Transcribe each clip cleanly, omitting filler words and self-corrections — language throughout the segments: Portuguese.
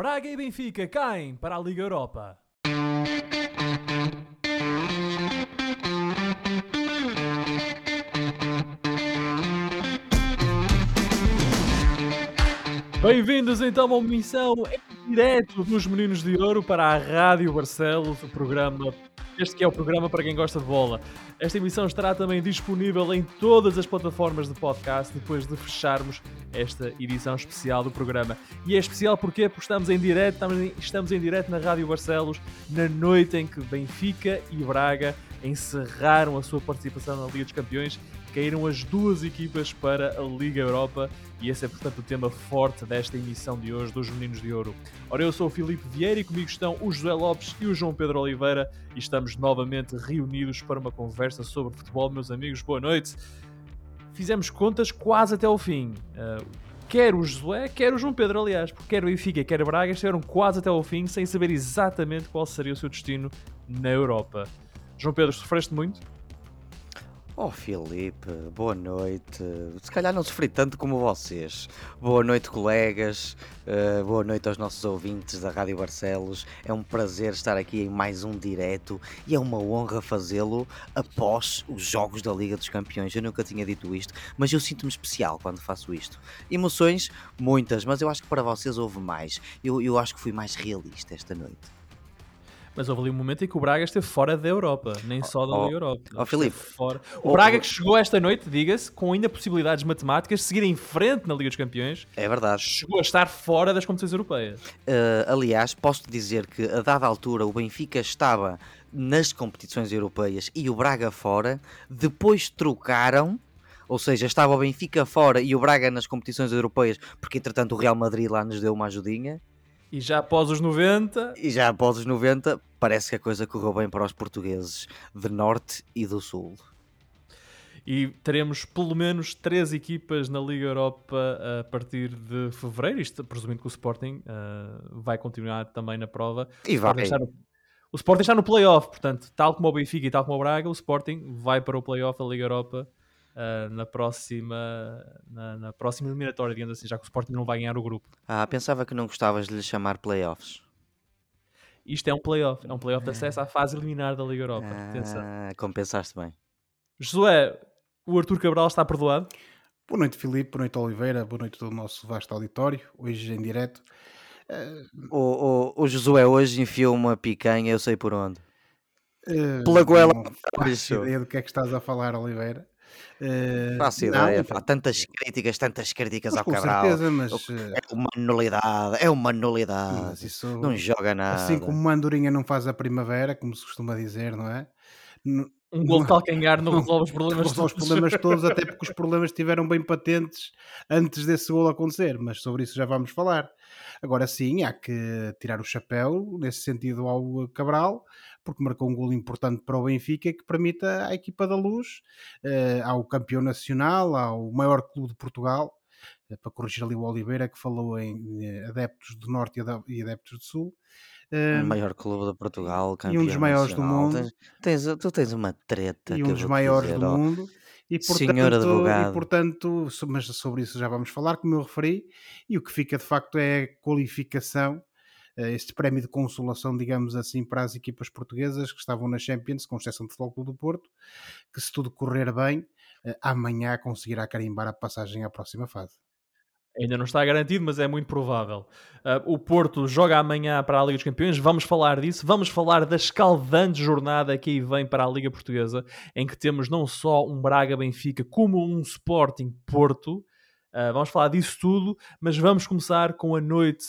Braga e Benfica caem para a Liga Europa. Bem-vindos então a uma missão em direto dos Meninos de Ouro para a Rádio Barcelos, o programa. Este que é o programa para quem gosta de bola. Esta emissão estará também disponível em todas as plataformas de podcast depois de fecharmos esta edição especial do programa. E é especial porquê? Porque estamos em direto na Rádio Barcelos, na noite em que Benfica e Braga encerraram a sua participação na Liga dos Campeões. Caíram as duas equipas para a Liga Europa e esse é, portanto, o tema forte desta emissão de hoje dos Meninos de Ouro. Ora, eu sou o Filipe Vieira e comigo estão o José Lopes e o João Pedro Oliveira e estamos novamente reunidos para uma conversa sobre futebol, meus amigos. Boa noite. Fizemos contas quase até ao fim. Quer o José, quer o João Pedro, aliás, porque quer o Benfica, quer o Braga, estiveram quase até ao fim sem saber exatamente qual seria o seu destino na Europa. João Pedro, sofreste muito? Oh Filipe, boa noite. Se calhar não sofri tanto como vocês. Boa noite, colegas. Boa noite aos nossos ouvintes da Rádio Barcelos. É um prazer estar aqui em mais um direto e é uma honra fazê-lo após os jogos da Liga dos Campeões. Eu nunca tinha dito isto, mas eu sinto-me especial quando faço isto. Emoções, muitas, mas eu acho que para vocês houve mais. Eu acho que fui mais realista esta noite. Mas houve ali um momento em que o Braga esteve fora da Europa, nem só da Liga Europa. Filipe. Fora. O Braga que chegou esta noite, diga-se, com ainda possibilidades matemáticas de seguir em frente na Liga dos Campeões. É verdade. Chegou a estar fora das competições europeias. Aliás, posso dizer que a dada altura o Benfica estava nas competições europeias e o Braga fora, depois trocaram. Ou seja, estava o Benfica fora e o Braga nas competições europeias, porque entretanto o Real Madrid lá nos deu uma ajudinha. E já após os 90... parece que a coisa correu bem para os portugueses de Norte e do Sul. E teremos pelo menos 3 equipas na Liga Europa a partir de fevereiro. Isto presumindo que o Sporting vai continuar também na prova. E vai. O Sporting está no play-off, portanto, tal como o Benfica e tal como o Braga, o Sporting vai para o play-off da Liga Europa na próxima eliminatória, digamos assim, já que o Sporting não vai ganhar o grupo. Pensava que não gostavas de lhe chamar playoffs. Isto é um playoff de acesso à fase eliminar da Liga Europa. Compensaste bem. Josué, o Arthur Cabral está perdoado? Boa noite, Filipe, boa noite, Oliveira, boa noite do nosso vasto auditório, hoje em direto. O Josué hoje enfiou uma picanha, eu sei por onde. Pela goela. Não faço ideia do que é que estás a falar, Oliveira. Faço ideia, não. Tantas críticas ao Cabral. Certeza, mas... É uma nulidade. Mas isso, não joga nada. Assim como uma andorinha não faz a primavera, como se costuma dizer, não é? Um gol de calcanhar não resolve os problemas todos. Não resolve os problemas todos, até porque os problemas estiveram bem patentes antes desse gol acontecer, mas sobre isso já vamos falar. Agora sim, há que tirar o chapéu, nesse sentido, ao Cabral, porque marcou um gol importante para o Benfica que permita à equipa da Luz, ao campeão nacional, ao maior clube de Portugal, para corrigir ali o Oliveira, que falou em adeptos do Norte e adeptos do Sul, o maior clube de Portugal, campeão e um dos maiores nacional do mundo. Tu tens uma treta e um dos maiores do mundo e, portanto, senhor advogado. E, portanto, mas sobre isso já vamos falar, como eu referi, e o que fica de facto é a qualificação, este prémio de consolação, digamos assim, para as equipas portuguesas que estavam na Champions, com exceção do Futebol Clube do Porto, que se tudo correr bem, amanhã conseguirá carimbar a passagem à próxima fase. Ainda não está garantido, mas é muito provável. O Porto joga amanhã para a Liga dos Campeões, vamos falar disso, vamos falar da escaldante jornada que aí vem para a Liga Portuguesa, em que temos não só um Braga-Benfica, como um Sporting-Porto. Vamos falar disso tudo, mas vamos começar com a noite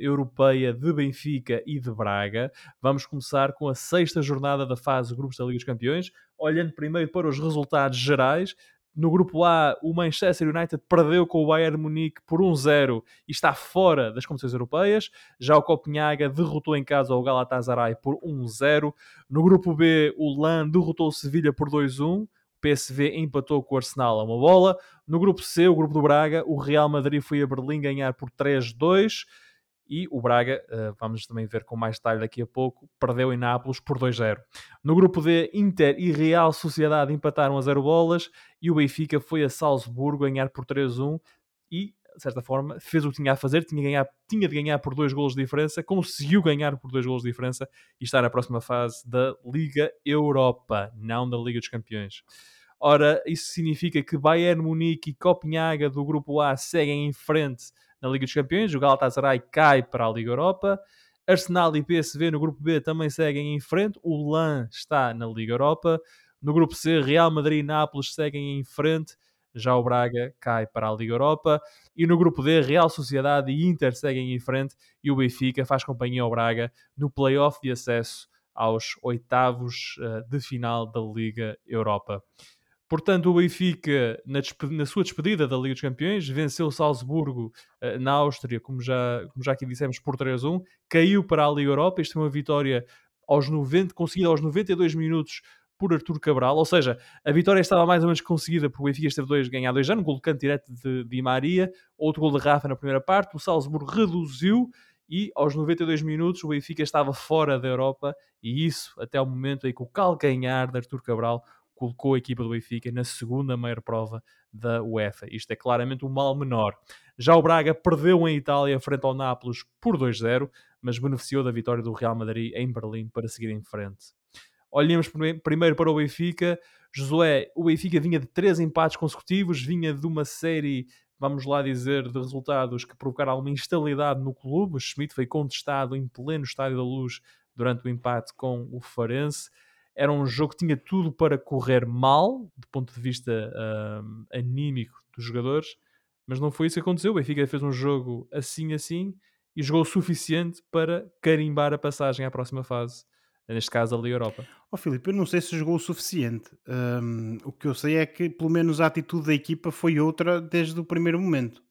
europeia de Benfica e de Braga. Vamos começar com a 6ª jornada da fase de grupos da Liga dos Campeões, olhando primeiro para os resultados gerais. No grupo A, o Manchester United perdeu com o Bayern Munique por 1-0 e está fora das competições europeias. Já o Copenhague derrotou em casa o Galatasaray por 1-0. No grupo B, o LAN derrotou o Sevilha por 2-1. O PSV empatou com o Arsenal a uma bola. No grupo C, o grupo do Braga, o Real Madrid foi a Berlim ganhar por 3-2. E o Braga, vamos também ver com mais detalhe daqui a pouco, perdeu em Nápoles por 2-0. No grupo D, Inter e Real Sociedade empataram a 0 bolas e o Benfica foi a Salzburgo ganhar por 3-1 e de certa forma, fez o que tinha a fazer, tinha de ganhar por 2 golos de diferença, conseguiu ganhar por 2 golos de diferença e está na próxima fase da Liga Europa, não da Liga dos Campeões. Ora, isso significa que Bayern Munique e Copenhague do grupo A seguem em frente na Liga dos Campeões, o Galatasaray cai para a Liga Europa, Arsenal e PSV no grupo B também seguem em frente, o LAN está na Liga Europa, no grupo C, Real Madrid e Nápoles seguem em frente, já o Braga cai para a Liga Europa, e no grupo D, Real Sociedade e Inter seguem em frente, e o Benfica faz companhia ao Braga no play-off de acesso aos oitavos de final da Liga Europa. Portanto, o Benfica, na sua despedida da Liga dos Campeões, venceu o Salzburgo na Áustria, como já aqui dissemos, por 3-1, caiu para a Liga Europa, isto é uma vitória conseguida aos 92 minutos, por Arthur Cabral, ou seja, a vitória estava mais ou menos conseguida porque o Benfica esteve ganhar 2 anos, um gol de canto direto de Di Maria, outro gol de Rafa na primeira parte, o Salzburgo reduziu e aos 92 minutos o Benfica estava fora da Europa e isso até o momento em que o calcanhar de Arthur Cabral colocou a equipa do Benfica na segunda maior prova da UEFA. Isto é claramente um mal menor. Já o Braga perdeu em Itália frente ao Nápoles por 2-0, mas beneficiou da vitória do Real Madrid em Berlim para seguir em frente. Olhemos primeiro para o Benfica. Josué, o Benfica vinha de 3 empates consecutivos, vinha de uma série, vamos lá dizer, de resultados que provocaram alguma instabilidade no clube. O Schmidt foi contestado em pleno Estádio da Luz durante o empate com o Farense. Era um jogo que tinha tudo para correr mal, do ponto de vista anímico dos jogadores, mas não foi isso que aconteceu. O Benfica fez um jogo assim e jogou o suficiente para carimbar a passagem à próxima fase. Neste caso, a Liga Europa. Filipe, eu não sei se jogou o suficiente. O que eu sei é que, pelo menos, a atitude da equipa foi outra desde o primeiro momento.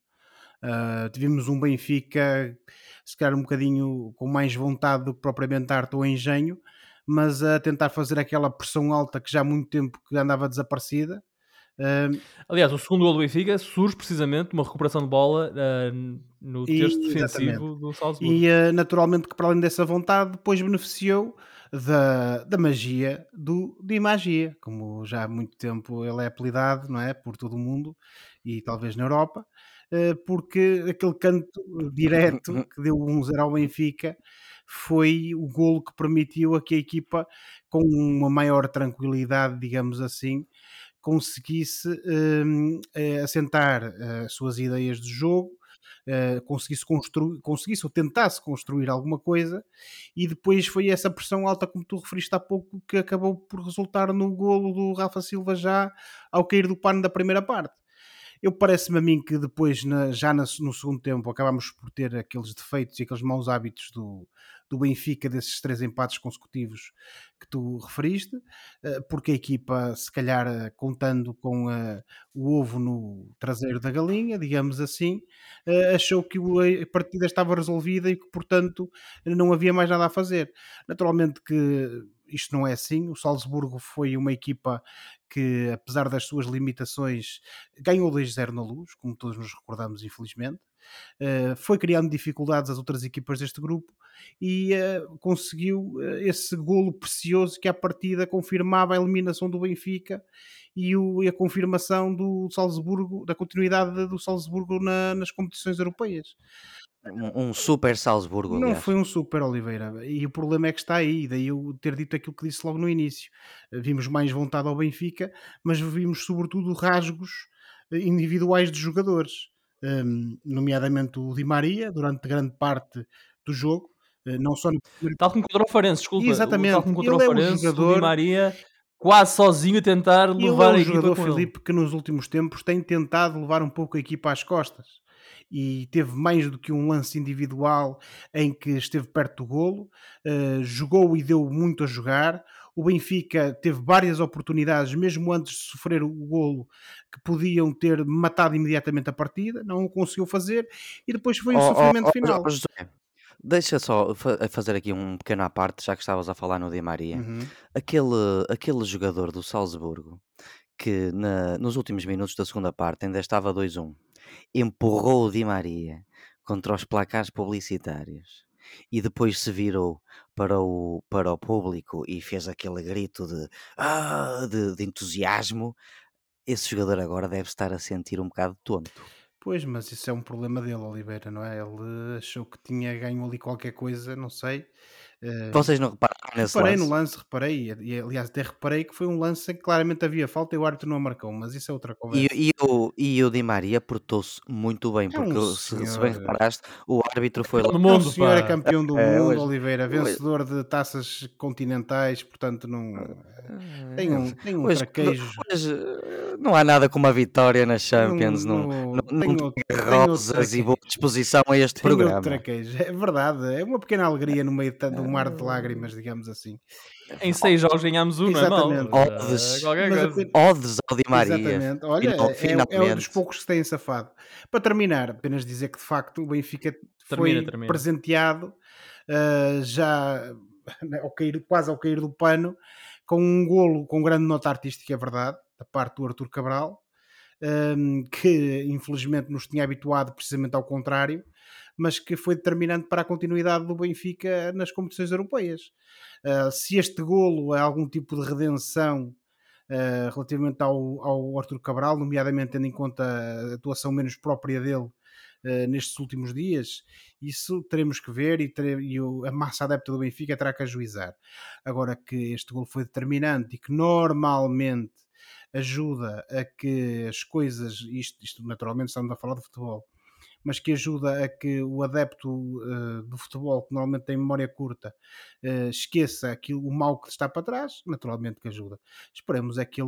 Tivemos um Benfica, se calhar um bocadinho com mais vontade do que propriamente arte ou engenho, mas a tentar fazer aquela pressão alta que já há muito tempo que andava desaparecida. Aliás, o segundo gol do Benfica surge precisamente de uma recuperação de bola no terço defensivo do Salzburgo. E naturalmente que para além dessa vontade depois beneficiou da magia do Di Maria, como já há muito tempo ele é apelidado, não é? Por todo o mundo e talvez na Europa, porque aquele canto direto que deu 1-0 ao Benfica foi o golo que permitiu a que a equipa, com uma maior tranquilidade, digamos assim, conseguisse assentar as suas ideias de jogo, conseguisse ou tentasse construir alguma coisa, e depois foi essa pressão alta, como tu referiste há pouco, que acabou por resultar no golo do Rafa Silva já ao cair do pano da primeira parte. Parece-me a mim que depois, no segundo tempo, acabámos por ter aqueles defeitos e aqueles maus hábitos do Benfica, desses 3 empates consecutivos que tu referiste, porque a equipa, se calhar, contando com o ovo no traseiro da galinha, digamos assim, achou que a partida estava resolvida e que, portanto, não havia mais nada a fazer. Naturalmente que isto não é assim. O Salzburgo foi uma equipa que, apesar das suas limitações, ganhou 2-0 na Luz, como todos nos recordamos, infelizmente. Foi criando dificuldades às outras equipas deste grupo e conseguiu esse golo precioso que à partida confirmava a eliminação do Benfica e a confirmação do Salzburgo, da continuidade do Salzburgo nas competições europeias. Um super Salzburgo, aliás. Não foi um super, Oliveira, e o problema é que está aí, daí eu ter dito aquilo que disse logo no início. Vimos mais vontade ao Benfica, mas vimos sobretudo rasgos individuais de jogadores, nomeadamente o Di Maria, durante grande parte do jogo, não só no... Tal como contra o Farense, desculpa. Exatamente, tal como contra ele o Farense, é um jogador... o Di Maria... quase sozinho a tentar levar a equipa. O jogador Filipe que nos últimos tempos tem tentado levar um pouco a equipa às costas e teve mais do que um lance individual em que esteve perto do golo, jogou e deu muito a jogar. O Benfica teve várias oportunidades, mesmo antes de sofrer o golo, que podiam ter matado imediatamente a partida, não o conseguiu fazer e depois foi o sofrimento final. Deixa só fazer aqui um pequeno à parte, já que estavas a falar no Di Maria. Aquele jogador do Salzburgo que nos últimos minutos da segunda parte ainda estava 2-1, empurrou o Di Maria contra os placares publicitários e depois se virou para o público e fez aquele grito de entusiasmo. Esse jogador agora deve estar a sentir um bocado tonto. Pois, mas isso é um problema dele, Oliveira, não é? Ele achou que tinha ganho ali qualquer coisa, não sei. Vocês não repararam nesse lance? Reparei no lance, reparei. E, aliás, até reparei que foi um lance em que claramente havia falta e o árbitro não a marcou, mas isso é outra conversa. E o Di Maria portou-se muito bem, porque se bem reparaste, o árbitro foi lá. O senhor é campeão do mundo, Oliveira, vencedor de taças continentais, portanto não... Tem um traquejo. Não há nada como a vitória na Champions, não tem rosas e boa disposição a este programa. É verdade, é uma pequena alegria no meio de um mar de lágrimas, digamos assim. Em 6 jogos ganhámos um, exatamente. Não é mal? Odes ao Di Maria. Exatamente. Olha, é um dos poucos que se têm safado. Para terminar, apenas dizer que de facto o Benfica foi presenteado já quase ao cair do pano com um golo, com grande nota artística, é verdade, da parte do Arthur Cabral, que infelizmente nos tinha habituado precisamente ao contrário, mas que foi determinante para a continuidade do Benfica nas competições europeias. Se este golo é algum tipo de redenção relativamente ao Arthur Cabral, nomeadamente tendo em conta a atuação menos própria dele nestes últimos dias, isso teremos que ver e a massa adepta do Benfica terá que ajuizar. Agora que este golo foi determinante e que normalmente ajuda a que as coisas, isto naturalmente estamos a falar de futebol, mas que ajuda a que o adepto do futebol, que normalmente tem memória curta, esqueça o mal que está para trás, naturalmente que ajuda. Esperemos é que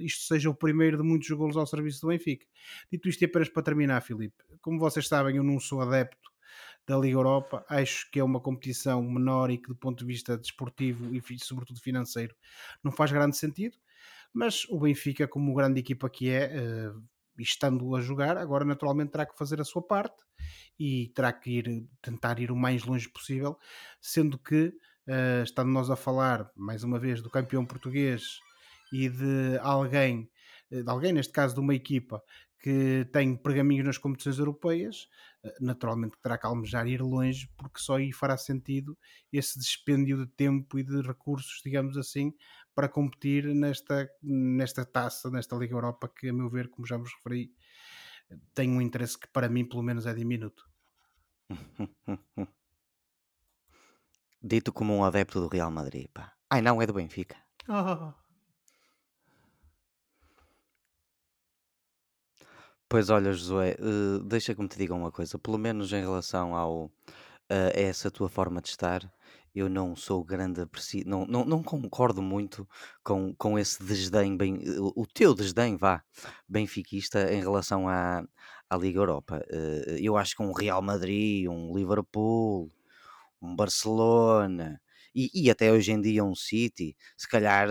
isto seja o primeiro de muitos golos ao serviço do Benfica. Dito isto, e apenas para terminar, Filipe, como vocês sabem, eu não sou adepto da Liga Europa, acho que é uma competição menor e que do ponto de vista desportivo e sobretudo financeiro não faz grande sentido, mas o Benfica, como grande equipa que é, estando a jogar, agora naturalmente terá que fazer a sua parte e terá que tentar ir o mais longe possível, sendo que, estando nós a falar, mais uma vez, do campeão português e de alguém, neste caso de uma equipa, que tem pergaminhos nas competições europeias, naturalmente terá que almejar ir longe, porque só aí fará sentido esse dispêndio de tempo e de recursos, digamos assim, para competir nesta taça, nesta Liga Europa, que a meu ver, como já vos referi, tem um interesse que para mim pelo menos é diminuto. Dito como um adepto do Real Madrid, pá. Ai não, é do Benfica. Oh. Pois olha, Josué, deixa que me te diga uma coisa, pelo menos em relação a essa tua forma de estar, eu não sou grande apreciador, não concordo muito com esse desdém, o teu desdém, vá, benfiquista em relação à Liga Europa. Eu acho que um Real Madrid, um Liverpool, um Barcelona... E até hoje em dia um City, se calhar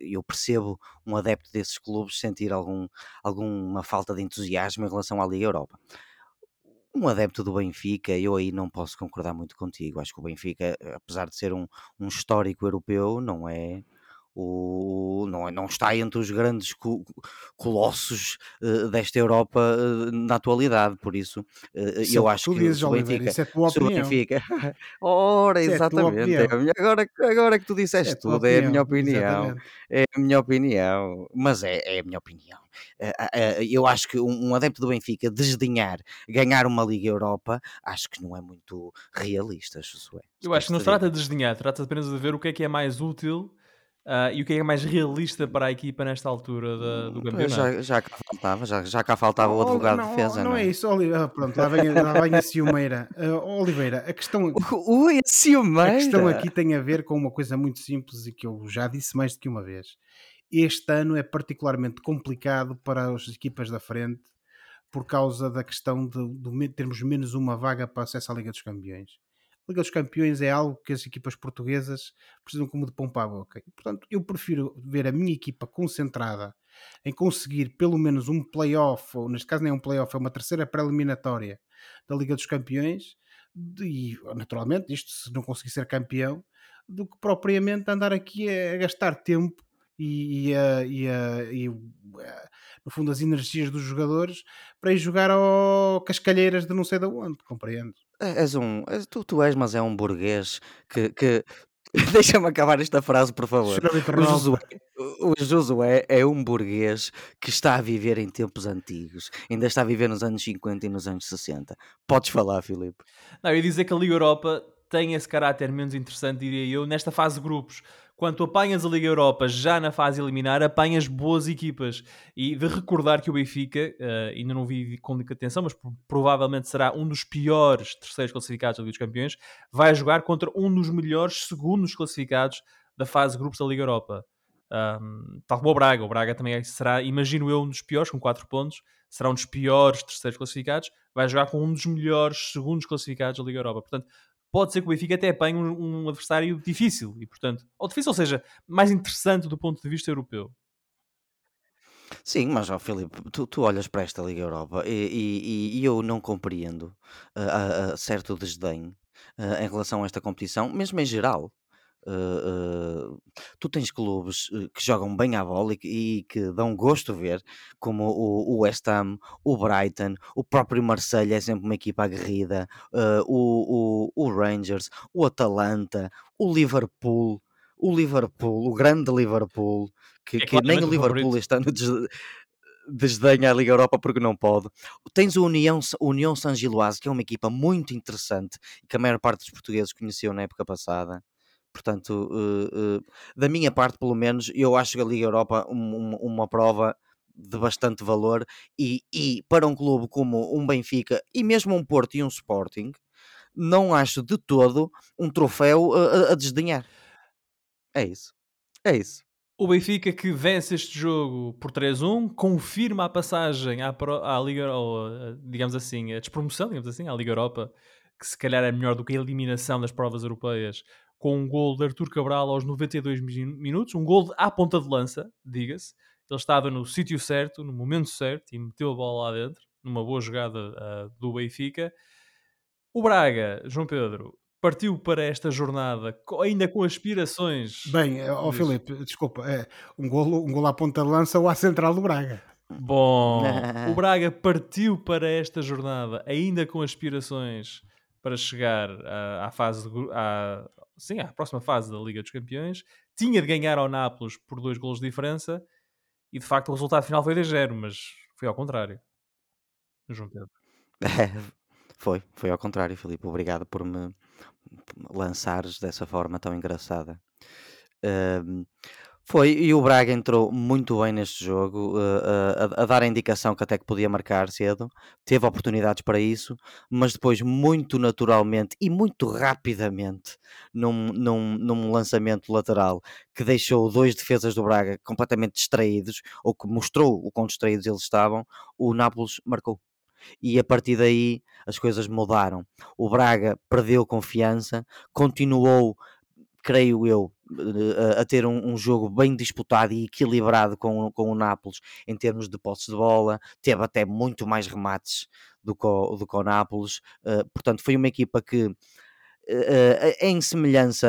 eu percebo um adepto desses clubes sentir alguma falta de entusiasmo em relação à Liga Europa. Um adepto do Benfica, eu aí não posso concordar muito contigo. Acho que o Benfica, apesar de ser um histórico europeu, não está entre os grandes colossos desta Europa na atualidade, por isso eu acho que dizes, o Benfica, isso é tua opinião. Ora, isso exatamente. É agora que tu disseste é tudo, opinião, é a minha opinião. Exatamente. É a minha opinião, mas é a minha opinião. Eu acho que um adepto do Benfica desdenhar ganhar uma Liga Europa, acho que não é muito realista, Josué. Eu acho que não se trata de desdenhar, trata apenas de ver o que é mais útil. E o que é mais realista para a equipa nesta altura do campeonato? Já cá faltava o advogado de defesa. Não é isso, Oliveira. Pronto, lá vem a ciumeira. Oliveira, a questão... Ui, a ciumeira! A questão aqui tem a ver com uma coisa muito simples e que eu já disse mais do que uma vez. Este ano é particularmente complicado para as equipas da frente por causa da questão de termos menos uma vaga para acesso à Liga dos Campeões. A Liga dos Campeões é algo que as equipas portuguesas precisam como de pompa à boca. Portanto, eu prefiro ver a minha equipa concentrada em conseguir pelo menos um play-off, ou neste caso nem é um play-off, é uma terceira pré-eliminatória da Liga dos Campeões, e naturalmente isto se não conseguir ser campeão, do que propriamente andar aqui a gastar tempo e no fundo as energias dos jogadores para ir jogar ao Cascalheiras de não sei de onde, compreendo. Tu és, mas é um burguês que Deixa-me acabar esta frase, por favor. O Josué é um burguês que está a viver em tempos antigos. Ainda está a viver nos anos 50 e nos anos 60. Podes falar, Filipe. Não, eu ia dizer que a Liga Europa tem esse caráter menos interessante, diria eu, nesta fase de grupos. Quando tu apanhas a Liga Europa já na fase eliminar, apanhas boas equipas. E de recordar que o Benfica, ainda não vi com atenção, mas provavelmente será um dos piores terceiros classificados da Liga dos Campeões, vai jogar contra um dos melhores segundos classificados da fase de grupos da Liga Europa. Tal como o Braga. O Braga também será, imagino eu, um dos piores, com 4 pontos. Será um dos piores terceiros classificados. Vai jogar com um dos melhores segundos classificados da Liga Europa. Portanto, pode ser que o Benfica até apanhe um adversário difícil, e portanto, ou seja, mais interessante do ponto de vista europeu. Sim, mas Filipe, tu olhas para esta Liga Europa e eu não compreendo certo desdém em relação a esta competição, mesmo em geral. Tu tens clubes que jogam bem à bola e que dão gosto ver, como o West Ham, o Brighton, o próprio Marselha é sempre uma equipa aguerrida, o Rangers, o Atalanta, o Liverpool, o grande Liverpool, que nem o Liverpool está no desdenha a Liga Europa porque não pode. Tens o União Saint-Gilloise, que é uma equipa muito interessante e que a maior parte dos portugueses conheceu na época passada. Portanto, da minha parte, pelo menos, eu acho que a Liga Europa uma prova de bastante valor e para um clube como um Benfica e mesmo um Porto e um Sporting, não acho de todo um troféu a desdenhar. É isso. O Benfica, que vence este jogo por 3-1, confirma a passagem à Liga, ou, digamos assim, a despromoção, digamos assim, à Liga Europa, que se calhar é melhor do que a eliminação das provas europeias, com um gol de Arthur Cabral aos 92 minutos, um gol à ponta de lança, diga-se. Ele estava no sítio certo, no momento certo, e meteu a bola lá dentro, numa boa jogada do Benfica. O Braga, João Pedro, partiu para esta jornada ainda com aspirações... Bem, Filipe, desculpa, um gol à ponta de lança ou à central do Braga. Bom, o Braga partiu para esta jornada ainda com aspirações para chegar à fase... Sim, a próxima fase da Liga dos Campeões. Tinha de ganhar ao Nápoles por 2 golos de diferença e de facto o resultado final foi 2-0, mas foi ao contrário. João Pedro. Foi ao contrário, Filipe. Obrigado por me lançares dessa forma tão engraçada. E o Braga entrou muito bem neste jogo, a dar a indicação que até que podia marcar cedo, teve oportunidades para isso, mas depois muito naturalmente e muito rapidamente, num lançamento lateral que deixou 2 defesas do Braga completamente distraídos, ou que mostrou o quão distraídos eles estavam, o Nápoles marcou. E a partir daí as coisas mudaram. O Braga perdeu confiança, continuou, creio eu, a ter um jogo bem disputado e equilibrado com o Nápoles em termos de posses de bola, teve até muito mais remates do que o Nápoles, portanto foi uma equipa que em semelhança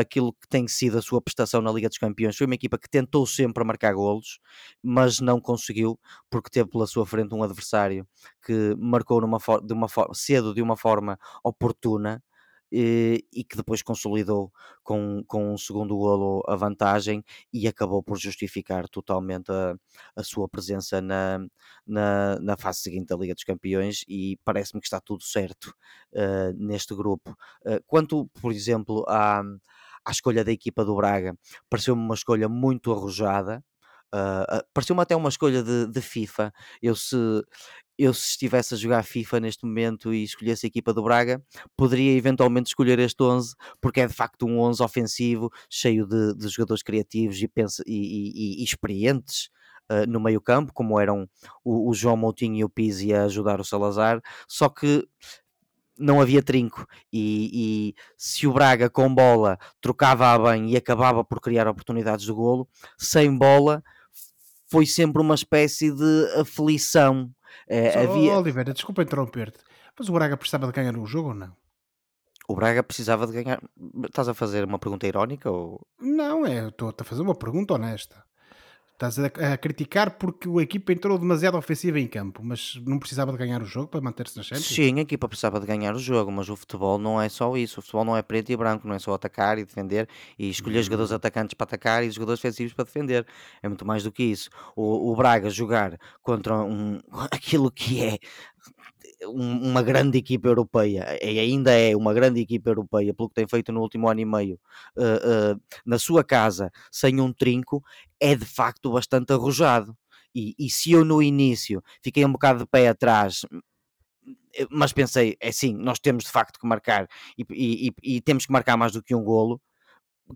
àquilo que tem sido a sua prestação na Liga dos Campeões, foi uma equipa que tentou sempre marcar golos, mas não conseguiu, porque teve pela sua frente um adversário que marcou cedo de uma forma oportuna e que depois consolidou com um segundo golo a vantagem e acabou por justificar totalmente a sua presença na fase seguinte da Liga dos Campeões, e parece-me que está tudo certo neste grupo. Quanto, por exemplo, à escolha da equipa do Braga, pareceu-me uma escolha muito arrojada, pareceu-me até uma escolha de FIFA. Eu se estivesse a jogar FIFA neste momento e escolhesse a equipa do Braga, poderia eventualmente escolher este 11, porque é de facto um 11 ofensivo, cheio de jogadores criativos e experientes no meio campo, como eram o João Moutinho e o Pizzi a ajudar o Salazar, só que não havia trinco, e se o Braga com bola trocava bem e acabava por criar oportunidades de golo, sem bola foi sempre uma espécie de aflição. Oliveira, desculpa interromper-te, mas o Braga precisava de ganhar o jogo ou não? O Braga precisava de ganhar. Estás a fazer uma pergunta irónica ou... Não, estou a fazer uma pergunta honesta. Estás a criticar porque a equipa entrou demasiado ofensiva em campo, mas não precisava de ganhar o jogo para manter-se na Champions? Sim, a equipa precisava de ganhar o jogo, mas o futebol não é só isso. O futebol não é preto e branco, não é só atacar e defender e escolher jogadores atacantes para atacar e jogadores defensivos para defender. É muito mais do que isso. O Braga jogar contra aquilo que é uma grande equipa europeia, e ainda é uma grande equipa europeia pelo que tem feito no último ano e meio, na sua casa, sem um trinco, é de facto bastante arrojado. E se eu no início fiquei um bocado de pé atrás, mas pensei, é sim, nós temos de facto que marcar, e temos que marcar mais do que um golo,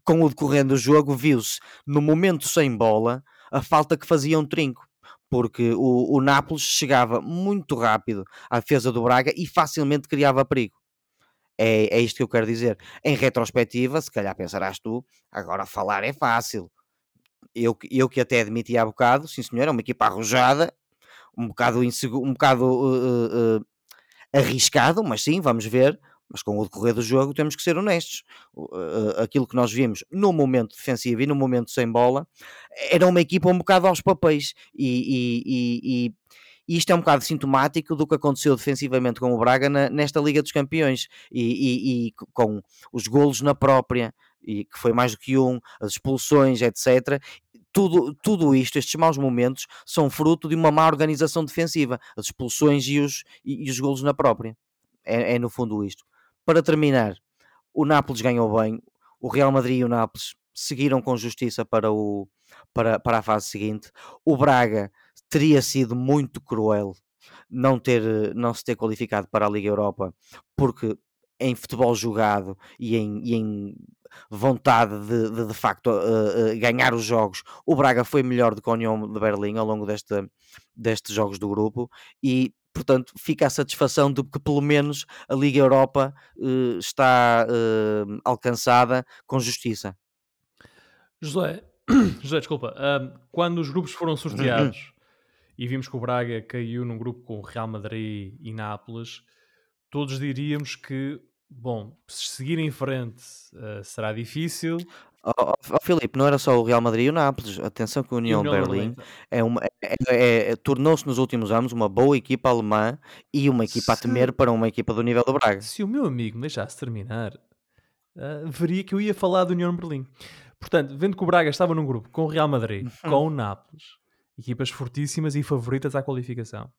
com o decorrer do jogo viu-se, no momento sem bola, a falta que fazia um trinco. Porque o Nápoles chegava muito rápido à defesa do Braga e facilmente criava perigo. É isto que eu quero dizer. Em retrospectiva, se calhar pensarás tu, agora falar é fácil. Eu que até admiti há bocado, sim senhor, é uma equipa arrojada, um bocado inseguro, um bocado arriscado, mas sim, vamos ver. Mas com o decorrer do jogo temos que ser honestos. Aquilo que nós vimos no momento defensivo e no momento sem bola era uma equipa um bocado aos papéis, e isto é um bocado sintomático do que aconteceu defensivamente com o Braga nesta Liga dos Campeões, e com os golos na própria, e que foi mais do que um, as expulsões, etc. Tudo isto, estes maus momentos, são fruto de uma má organização defensiva, as expulsões e os golos na própria. É no fundo isto. Para terminar, o Nápoles ganhou bem, o Real Madrid e o Nápoles seguiram com justiça para a fase seguinte. O Braga teria sido muito cruel não se ter qualificado para a Liga Europa, porque em futebol jogado e em vontade de facto ganhar os jogos, o Braga foi melhor do que a União de Berlim ao longo destes jogos do grupo, e portanto fica a satisfação de que pelo menos a Liga Europa está alcançada com justiça. José, desculpa, quando os grupos foram sorteados e vimos que o Braga caiu num grupo com o Real Madrid e Nápoles, todos diríamos que, bom, se seguir em frente será difícil. Filipe, não era só o Real Madrid e o Nápoles, atenção que a União de Berlim tornou-se nos últimos anos uma boa equipa alemã e uma equipa a temer para uma equipa do nível do Braga. Se o meu amigo me deixasse terminar, veria que eu ia falar da União de Berlim. Portanto, vendo que o Braga estava num grupo com o Real Madrid, com o Nápoles, equipas fortíssimas e favoritas à qualificação,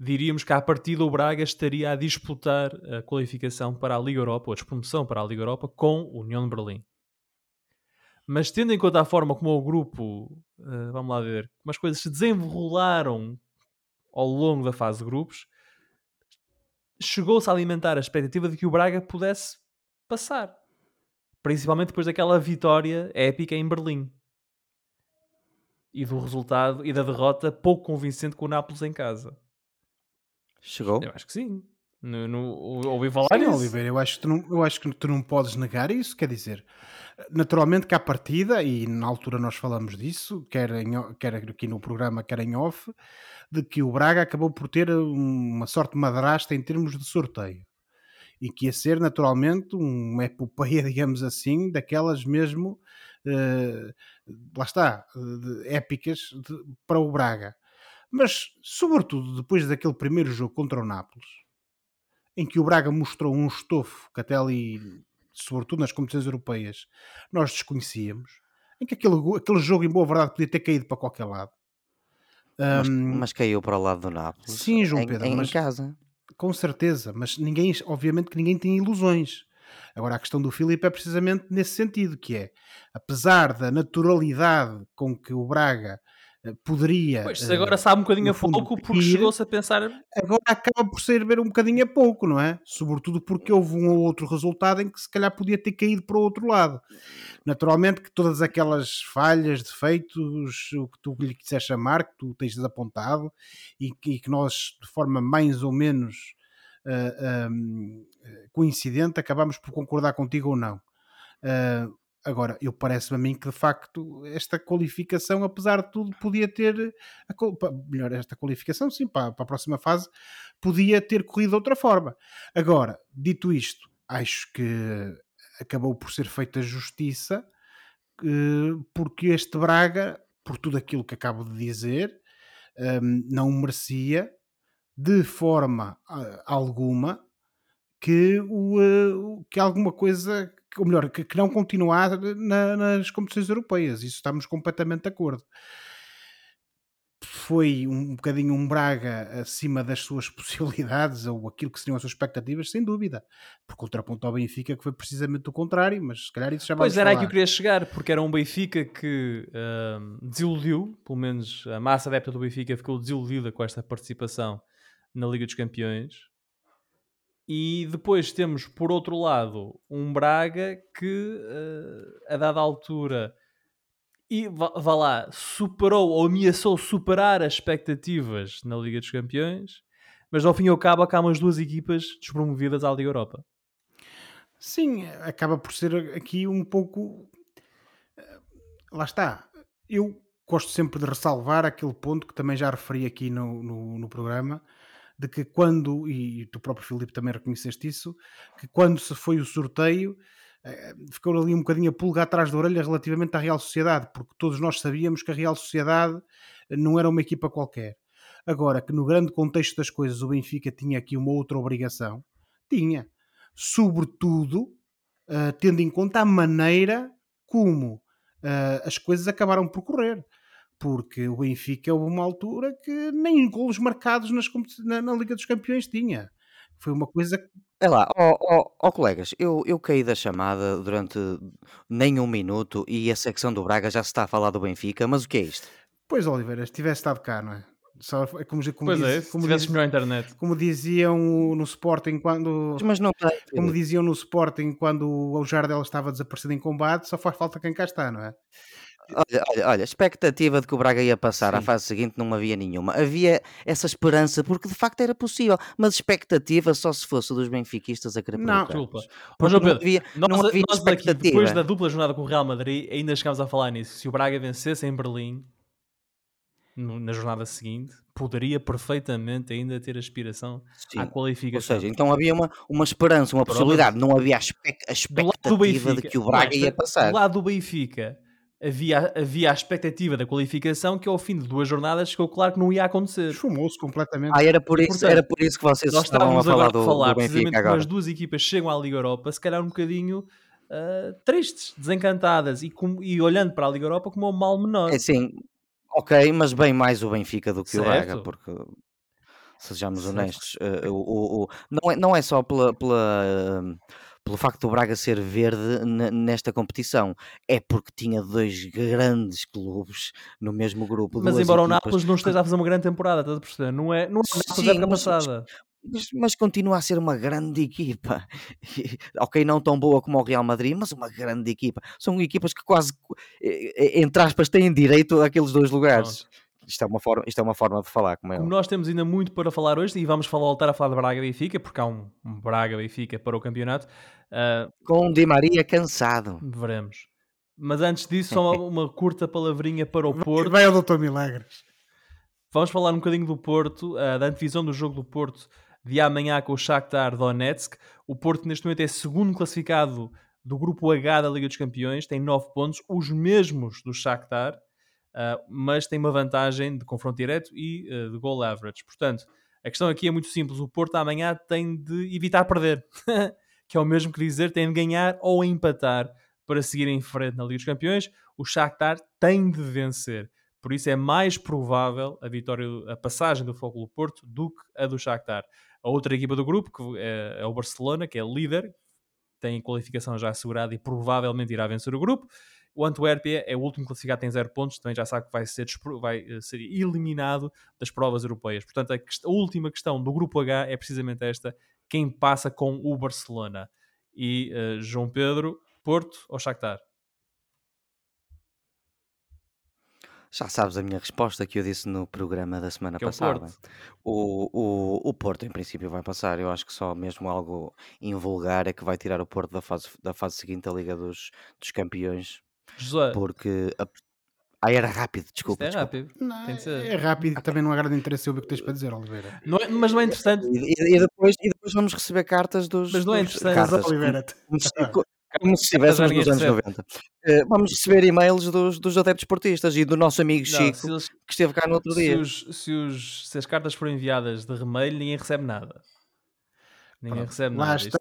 diríamos que à partida o Braga estaria a disputar a qualificação para a Liga Europa, ou a despromoção para a Liga Europa, com a União de Berlim. Mas tendo em conta a forma como o grupo, vamos lá ver, como as coisas se desenrolaram ao longo da fase de grupos, chegou-se a alimentar a expectativa de que o Braga pudesse passar. Principalmente depois daquela vitória épica em Berlim. E do resultado e da derrota pouco convincente com o Nápoles em casa. Chegou? Eu acho que sim. Ouvi falar disso. Oliveira, eu acho que tu não podes negar isso, quer dizer, naturalmente que à partida, e na altura nós falamos disso, quer aqui no programa, quer em off, de que o Braga acabou por ter uma sorte madrasta em termos de sorteio, e que ia ser naturalmente uma epopeia, digamos assim, daquelas mesmo, lá está, épicas para o Braga. Mas, sobretudo, depois daquele primeiro jogo contra o Nápoles, em que o Braga mostrou um estofo que até ali, sobretudo nas competições europeias, nós desconhecíamos, em que aquele jogo, em boa verdade, podia ter caído para qualquer lado. Mas caiu para o lado do Nápoles. Sim, João Pedro. Em casa. Com certeza, mas ninguém, obviamente que ninguém tem ilusões. Agora, a questão do Filipe é precisamente nesse sentido, que é, apesar da naturalidade com que o Braga poderia... Pois, agora sabe um bocadinho a pouco, porque chegou-se a pensar... Agora acaba por saber um bocadinho a pouco, não é? Sobretudo porque houve um ou outro resultado em que se calhar podia ter caído para o outro lado. Naturalmente que todas aquelas falhas, defeitos, o que tu lhe quiser chamar, que tu tens desapontado, e que nós, de forma mais ou menos coincidente, acabamos por concordar contigo ou não. Agora, eu parece-me a mim que, de facto, esta qualificação, apesar de tudo, podia ter... esta qualificação, sim, para a próxima fase, podia ter corrido de outra forma. Agora, dito isto, acho que acabou por ser feita justiça, porque este Braga por tudo aquilo que acabo de dizer, não merecia de forma alguma que alguma coisa, ou melhor, que não continuar nas competições europeias. Isso estamos completamente de acordo. Foi um bocadinho um Braga acima das suas possibilidades, ou aquilo que seriam as suas expectativas, sem dúvida, porque ultrapontou o Benfica, que foi precisamente o contrário, mas se calhar isso já vai falar. Pois era aí que eu queria chegar, porque era um Benfica que desiludiu, pelo menos a massa adepta do Benfica ficou desiludida com esta participação na Liga dos Campeões, e depois temos, por outro lado, um Braga que, a dada altura... E, vá lá, superou ou ameaçou superar as expectativas na Liga dos Campeões, mas ao fim e ao cabo acabam as duas equipas despromovidas à Liga Europa. Sim, acaba por ser aqui um pouco... Lá está. Eu gosto sempre de ressalvar aquele ponto que também já referi aqui no programa, de que quando, e tu próprio Filipe também reconheceste isso, que quando se foi o sorteio... ficou ali um bocadinho a pulga atrás da orelha relativamente à Real Sociedade, porque todos nós sabíamos que a Real Sociedade não era uma equipa qualquer. Agora, que no grande contexto das coisas o Benfica tinha aqui uma outra obrigação, tinha, sobretudo tendo em conta a maneira como as coisas acabaram por correr, porque o Benfica houve uma altura que nem golos marcados na Liga dos Campeões tinha. Foi uma coisa... É lá, colegas, eu caí da chamada durante nem um minuto e a secção do Braga já se está a falar do Benfica, mas o que é isto? Pois, Oliveira, se tivesse estado cá, não é? Só, se tivesse melhor internet. Como diziam no Sporting quando... Mas não... Como diziam no Sporting quando o Jardel estava desaparecido em combate, só faz falta quem cá está, não é? Olha, a expectativa de que o Braga ia passar, sim, à fase seguinte não havia nenhuma. Havia essa esperança, porque de facto era possível, mas expectativa só se fosse dos benfiquistas a querer não, desculpa. Mas, Pedro, não havia expectativa. Daqui, depois da dupla jornada com o Real Madrid, ainda chegámos a falar nisso. Se o Braga vencesse em Berlim, na jornada seguinte, poderia perfeitamente ainda ter aspiração, sim, à qualificação. Ou seja, então havia uma esperança, uma possibilidade. Não havia a expectativa Benfica, de que o Braga ia passar. Do lado do Benfica... Havia a expectativa da qualificação que ao fim de duas jornadas ficou claro que não ia acontecer. Esfumou-se completamente. Era por isso que vocês estavam a falar do Benfica agora. As duas equipas chegam à Liga Europa, se calhar um bocadinho tristes, desencantadas e olhando para a Liga Europa como um mal menor. É, sim, ok, mas bem mais o Benfica do que certo. O Braga, porque... Sejamos honestos, não é só pelo facto do Braga ser verde nesta competição, é porque tinha dois grandes clubes no mesmo grupo. Mas embora o Nápoles não esteja a fazer uma grande temporada, estás a perceber? Não é sim, época passada. Mas continua a ser uma grande equipa, ok, não tão boa como o Real Madrid, mas uma grande equipa. São equipas que quase, entre aspas, têm direito àqueles dois lugares. Não. Isto é uma forma de falar. Como nós temos ainda muito para falar hoje e vamos voltar a falar de Braga-Benfica, porque há um Braga-Benfica para o campeonato. Com o Di Maria cansado. Veremos. Mas antes disso, só uma curta palavrinha para o Porto. Vai ao Doutor Milagres. Vamos falar um bocadinho do Porto, da antevisão do jogo do Porto de amanhã com o Shakhtar Donetsk. O Porto neste momento é segundo classificado do grupo H da Liga dos Campeões, tem 9 pontos, os mesmos do Shakhtar. Mas tem uma vantagem de confronto direto e de goal average. Portanto, a questão aqui é muito simples. O Porto amanhã tem de evitar perder, que é o mesmo que dizer tem de ganhar ou empatar para seguir em frente na Liga dos Campeões. O Shakhtar tem de vencer. Por isso é mais provável a passagem do Futebol Clube do Porto do que a do Shakhtar. A outra equipa do grupo, que é o Barcelona, que é líder, tem qualificação já assegurada e provavelmente irá vencer o grupo. O Antuérpia é o último classificado, tem 0 pontos, também já sabe que vai ser eliminado das provas europeias. Portanto, a última questão do Grupo H é precisamente esta, quem passa com o Barcelona. E João Pedro, Porto ou Shakhtar? Já sabes a minha resposta que eu disse no programa da semana passada. Porto. O Porto, em princípio, vai passar. Eu acho que só mesmo algo invulgar é que vai tirar o Porto da fase seguinte da Liga dos Campeões. José. Porque era rápido, desculpa. Isto é rápido. Não, tem que ser. É rápido, também não há grande interesse ouvir o que tens para dizer, Oliveira. Não é, mas não é interessante. E depois vamos receber cartas dos. Mas não é interessante, Oliveira. Como se estivéssemos nos anos 90. Vamos receber e-mails dos adeptos esportistas e do nosso amigo Chico, que esteve cá no outro dia. Se as cartas forem enviadas de remeio, ninguém recebe nada. Isto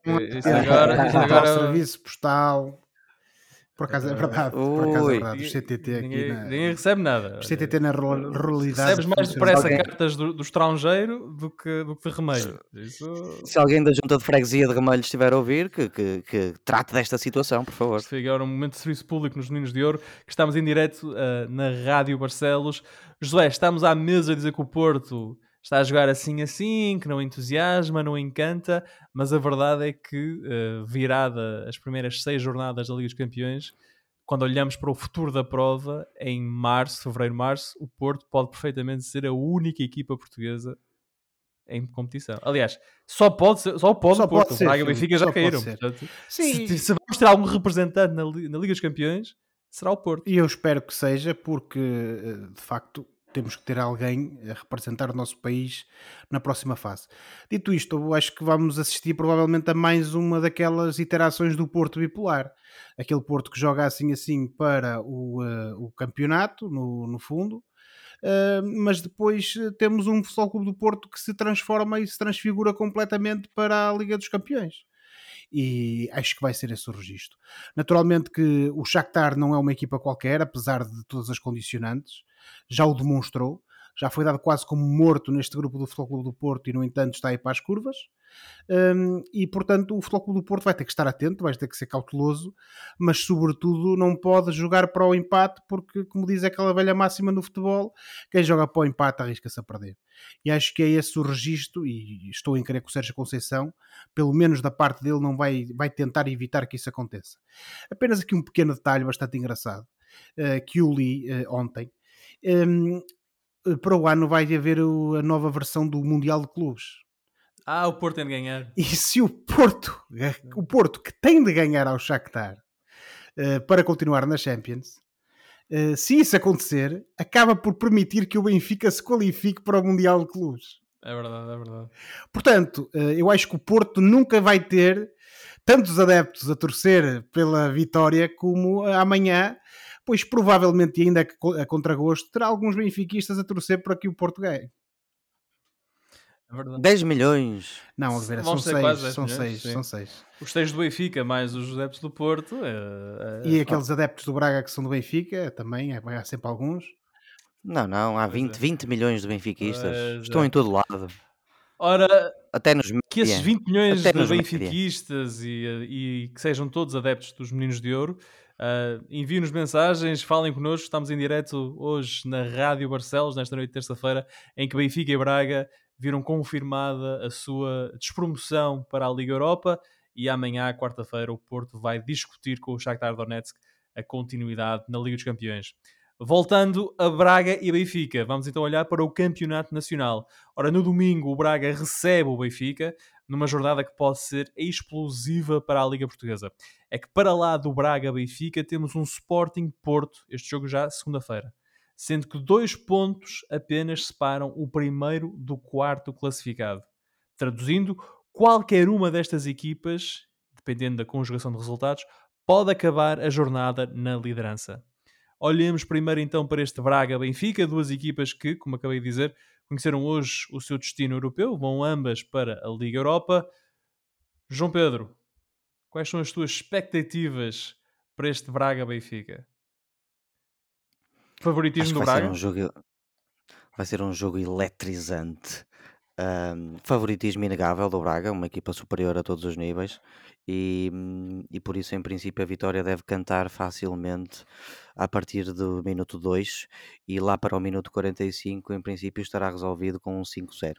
agora o serviço postal. Por acaso é verdade. O CTT aqui ninguém recebe nada. O CTT na realidade. Recebes mais depressa cartas do estrangeiro do que de remelho. Se alguém da junta de freguesia de remelho estiver a ouvir, que trate desta situação, por favor. Foi agora um momento de serviço público nos Meninos de Ouro, que estamos em direto na Rádio Barcelos. José, estamos à mesa a dizer que o Porto está a jogar assim, que não entusiasma, não encanta, mas a verdade é que, virada as primeiras 6 jornadas da Liga dos Campeões, quando olhamos para o futuro da prova, em fevereiro-março, o Porto pode perfeitamente ser a única equipa portuguesa em competição. Aliás, só pode o Porto. O Braga e o Benfica já caíram. Portanto, se vamos ter algum representante na Liga dos Campeões, será o Porto. E eu espero que seja, porque, de facto, temos que ter alguém a representar o nosso país na próxima fase. Dito isto, eu acho que vamos assistir provavelmente a mais uma daquelas iterações do Porto bipolar. Aquele Porto que joga assim para o campeonato, no fundo, mas depois temos um Futebol Clube do Porto que se transforma e se transfigura completamente para a Liga dos Campeões. E acho que vai ser esse o registro. Naturalmente que o Shakhtar não é uma equipa qualquer, apesar de todas as condicionantes, já o demonstrou, já foi dado quase como morto neste grupo do Futebol Clube do Porto e no entanto está aí para as curvas, e portanto o Futebol Clube do Porto vai ter que estar atento, vai ter que ser cauteloso, mas sobretudo não pode jogar para o empate, porque, como diz aquela velha máxima no futebol, quem joga para o empate arrisca-se a perder. E acho que é esse o registro, e estou em crer que o Sérgio Conceição, pelo menos da parte dele, não vai tentar evitar que isso aconteça. Apenas aqui um pequeno detalhe bastante engraçado, que eu li ontem. Para o ano vai haver a nova versão do Mundial de Clubes. O Porto tem de ganhar. E se o Porto que tem de ganhar ao Shakhtar para continuar na Champions, se isso acontecer, acaba por permitir que o Benfica se qualifique para o Mundial de Clubes. É verdade. Portanto, eu acho que o Porto nunca vai ter tantos adeptos a torcer pela vitória como amanhã, pois provavelmente, ainda a contragosto, terá alguns benfiquistas a torcer para que o Porto ganhe. É verdade. 10 milhões. Não, Oliveira, são 6. Os 6 do Benfica, mais os adeptos do Porto. E aqueles adeptos do Braga que são do Benfica, também, há sempre alguns. Não, há 20 milhões de benfiquistas. Estão em todo lado. Ora, até nos media, que esses 20 milhões de benfiquistas e que sejam todos adeptos dos Meninos de Ouro, enviem-nos mensagens, falem connosco. Estamos em direto hoje na Rádio Barcelos, nesta noite de terça-feira, em que Benfica e Braga viram confirmada a sua despromoção para a Liga Europa, e amanhã, quarta-feira, o Porto vai discutir com o Shakhtar Donetsk a continuidade na Liga dos Campeões. Voltando a Braga e Benfica, vamos então olhar para o Campeonato Nacional. Ora, no domingo o Braga recebe o Benfica, numa jornada que pode ser explosiva para a Liga Portuguesa. É que para lá do Braga-Benfica temos um Sporting-Porto, este jogo já segunda-feira, sendo que 2 pontos apenas separam o primeiro do quarto classificado. Traduzindo, qualquer uma destas equipas, dependendo da conjugação de resultados, pode acabar a jornada na liderança. Olhemos primeiro então para este Braga-Benfica, 2 equipas que, como acabei de dizer, conheceram hoje o seu destino europeu, vão ambas para a Liga Europa. João Pedro, quais são as tuas expectativas para este Braga-Benfica? Favoritismo do Braga? Vai ser um jogo eletrizante. Favoritismo inegável do Braga, uma equipa superior a todos os níveis, e por isso, em princípio, a vitória deve cantar facilmente a partir do minuto 2, e lá para o minuto 45, em princípio, estará resolvido com um 5-0.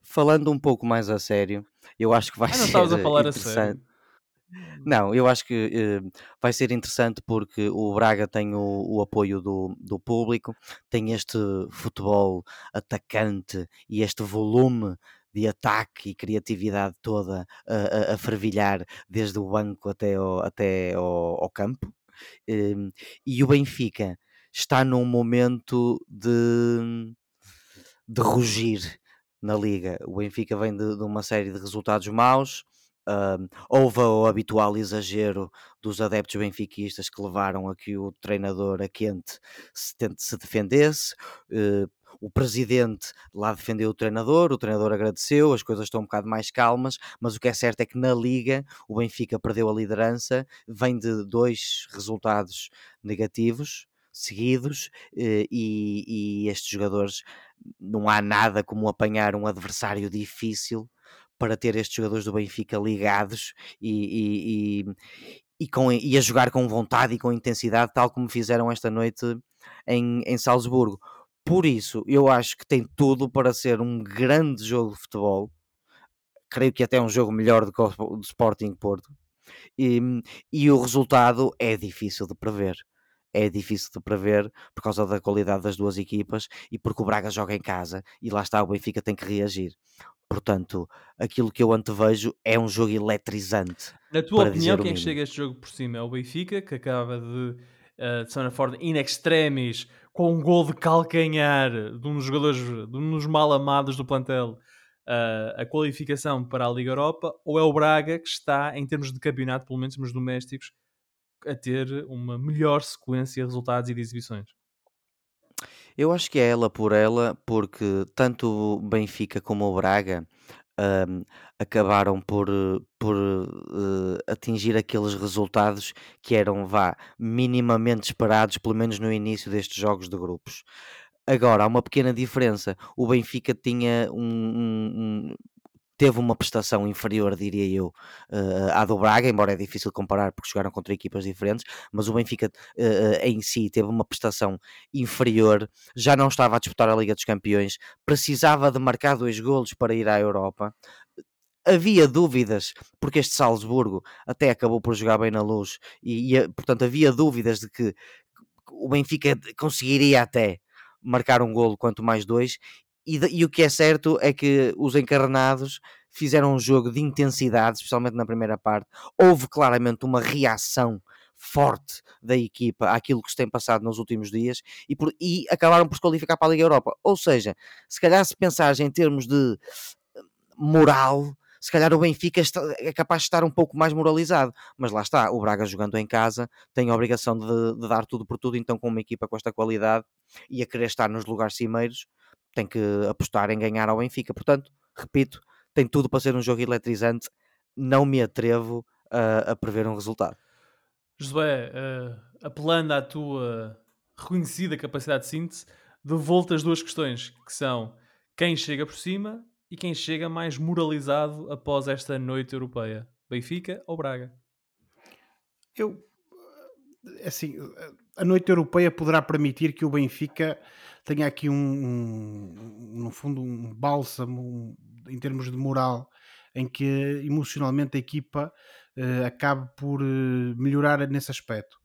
Falando um pouco mais a sério, eu acho que vai ser interessante. Não estavas a falar a sério. Não, eu acho que vai ser interessante, porque o Braga tem o apoio do público, tem este futebol atacante e este volume de ataque e criatividade toda a fervilhar desde o banco até ao campo, e o Benfica está num momento de rugir na Liga. O Benfica vem de uma série de resultados maus, houve o habitual exagero dos adeptos benfiquistas que levaram a que o treinador a quente se defendesse, o presidente lá defendeu o treinador agradeceu, as coisas estão um bocado mais calmas, mas o que é certo é que na Liga o Benfica perdeu a liderança, vem de 2 resultados negativos seguidos, e estes jogadores, não há nada como apanhar um adversário difícil para ter estes jogadores do Benfica ligados e a jogar com vontade e com intensidade, tal como fizeram esta noite em Salzburgo. Por isso, eu acho que tem tudo para ser um grande jogo de futebol, creio que até um jogo melhor do que o de Sporting Porto, e o resultado é difícil de prever. É difícil de prever por causa da qualidade das duas equipas e porque o Braga joga em casa e lá está, o Benfica tem que reagir. Portanto, aquilo que eu antevejo é um jogo eletrizante. Na tua opinião, quem chega a este jogo por cima é o Benfica, que acaba de Sona Ford in extremis, com um gol de calcanhar de um dos jogadores, de um dos mal amados do plantel, a qualificação para a Liga Europa, ou é o Braga que está, em termos de campeonato, pelo menos nos domésticos, a ter uma melhor sequência de resultados e de exibições? Eu acho que é ela por ela, porque tanto o Benfica como o Braga acabaram por atingir aqueles resultados que eram, minimamente esperados, pelo menos no início destes jogos de grupos. Agora, há uma pequena diferença. O Benfica tinha teve uma prestação inferior, diria eu, à do Braga, embora é difícil comparar porque jogaram contra equipas diferentes, mas o Benfica em si teve uma prestação inferior, já não estava a disputar a Liga dos Campeões, precisava de marcar 2 golos para ir à Europa, havia dúvidas, porque este Salzburgo até acabou por jogar bem na Luz, e portanto havia dúvidas de que o Benfica conseguiria até marcar um golo, quanto mais 2, E o que é certo é que os encarnados fizeram um jogo de intensidade, especialmente na primeira parte. Houve claramente uma reação forte da equipa àquilo que se tem passado nos últimos dias e acabaram por se qualificar para a Liga Europa. Ou seja, se calhar se pensares em termos de moral, se calhar o Benfica é capaz de estar um pouco mais moralizado, mas lá está, o Braga jogando em casa tem a obrigação de dar tudo por tudo, então com uma equipa com esta qualidade e a querer estar nos lugares cimeiros, tem que apostar em ganhar ao Benfica. Portanto, repito, tem tudo para ser um jogo eletrizante, não me atrevo a prever um resultado. Josué, apelando à tua reconhecida capacidade de síntese, devolvo-te as duas questões, que são quem chega por cima e quem chega mais moralizado após esta noite europeia, Benfica ou Braga? A noite europeia poderá permitir que o Benfica tenha aqui no fundo um bálsamo em termos de moral, em que emocionalmente a equipa acabe por melhorar nesse aspecto.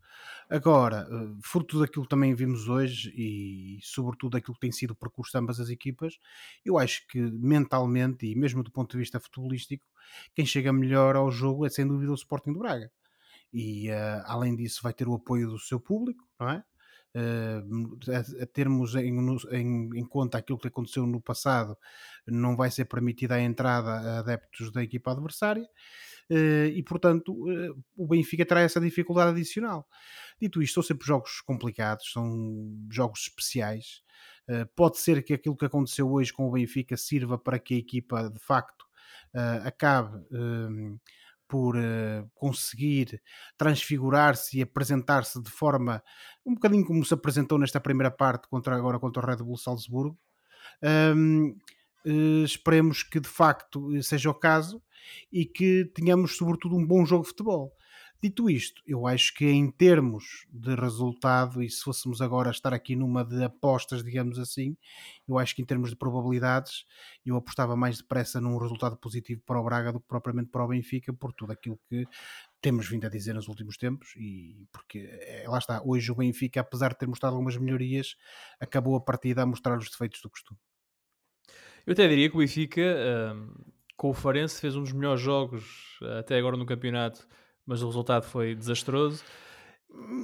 Agora, fruto daquilo que também vimos hoje e sobretudo daquilo que tem sido o percurso de ambas as equipas, eu acho que mentalmente e mesmo do ponto de vista futebolístico, quem chega melhor ao jogo é sem dúvida o Sporting do Braga. E além disso vai ter o apoio do seu público, não é? A termos em conta aquilo que aconteceu no passado, não vai ser permitida a entrada a adeptos da equipa adversária, e portanto o Benfica terá essa dificuldade adicional. Dito isto, são sempre jogos complicados, são jogos especiais, pode ser que aquilo que aconteceu hoje com o Benfica sirva para que a equipa de facto acabe por conseguir transfigurar-se e apresentar-se de forma um bocadinho como se apresentou nesta primeira parte contra o Red Bull Salzburgo. Esperemos que de facto seja o caso e que tenhamos sobretudo um bom jogo de futebol. Dito isto, eu acho que em termos de resultado, e se fôssemos agora estar aqui numa de apostas, digamos assim, eu acho que em termos de probabilidades, eu apostava mais depressa num resultado positivo para o Braga do que propriamente para o Benfica, por tudo aquilo que temos vindo a dizer nos últimos tempos, e porque lá está, hoje o Benfica, apesar de ter mostrado algumas melhorias, acabou a partida a mostrar os defeitos do costume. Eu até diria que o Benfica, com o Farense, fez um dos melhores jogos até agora no campeonato, mas o resultado foi desastroso,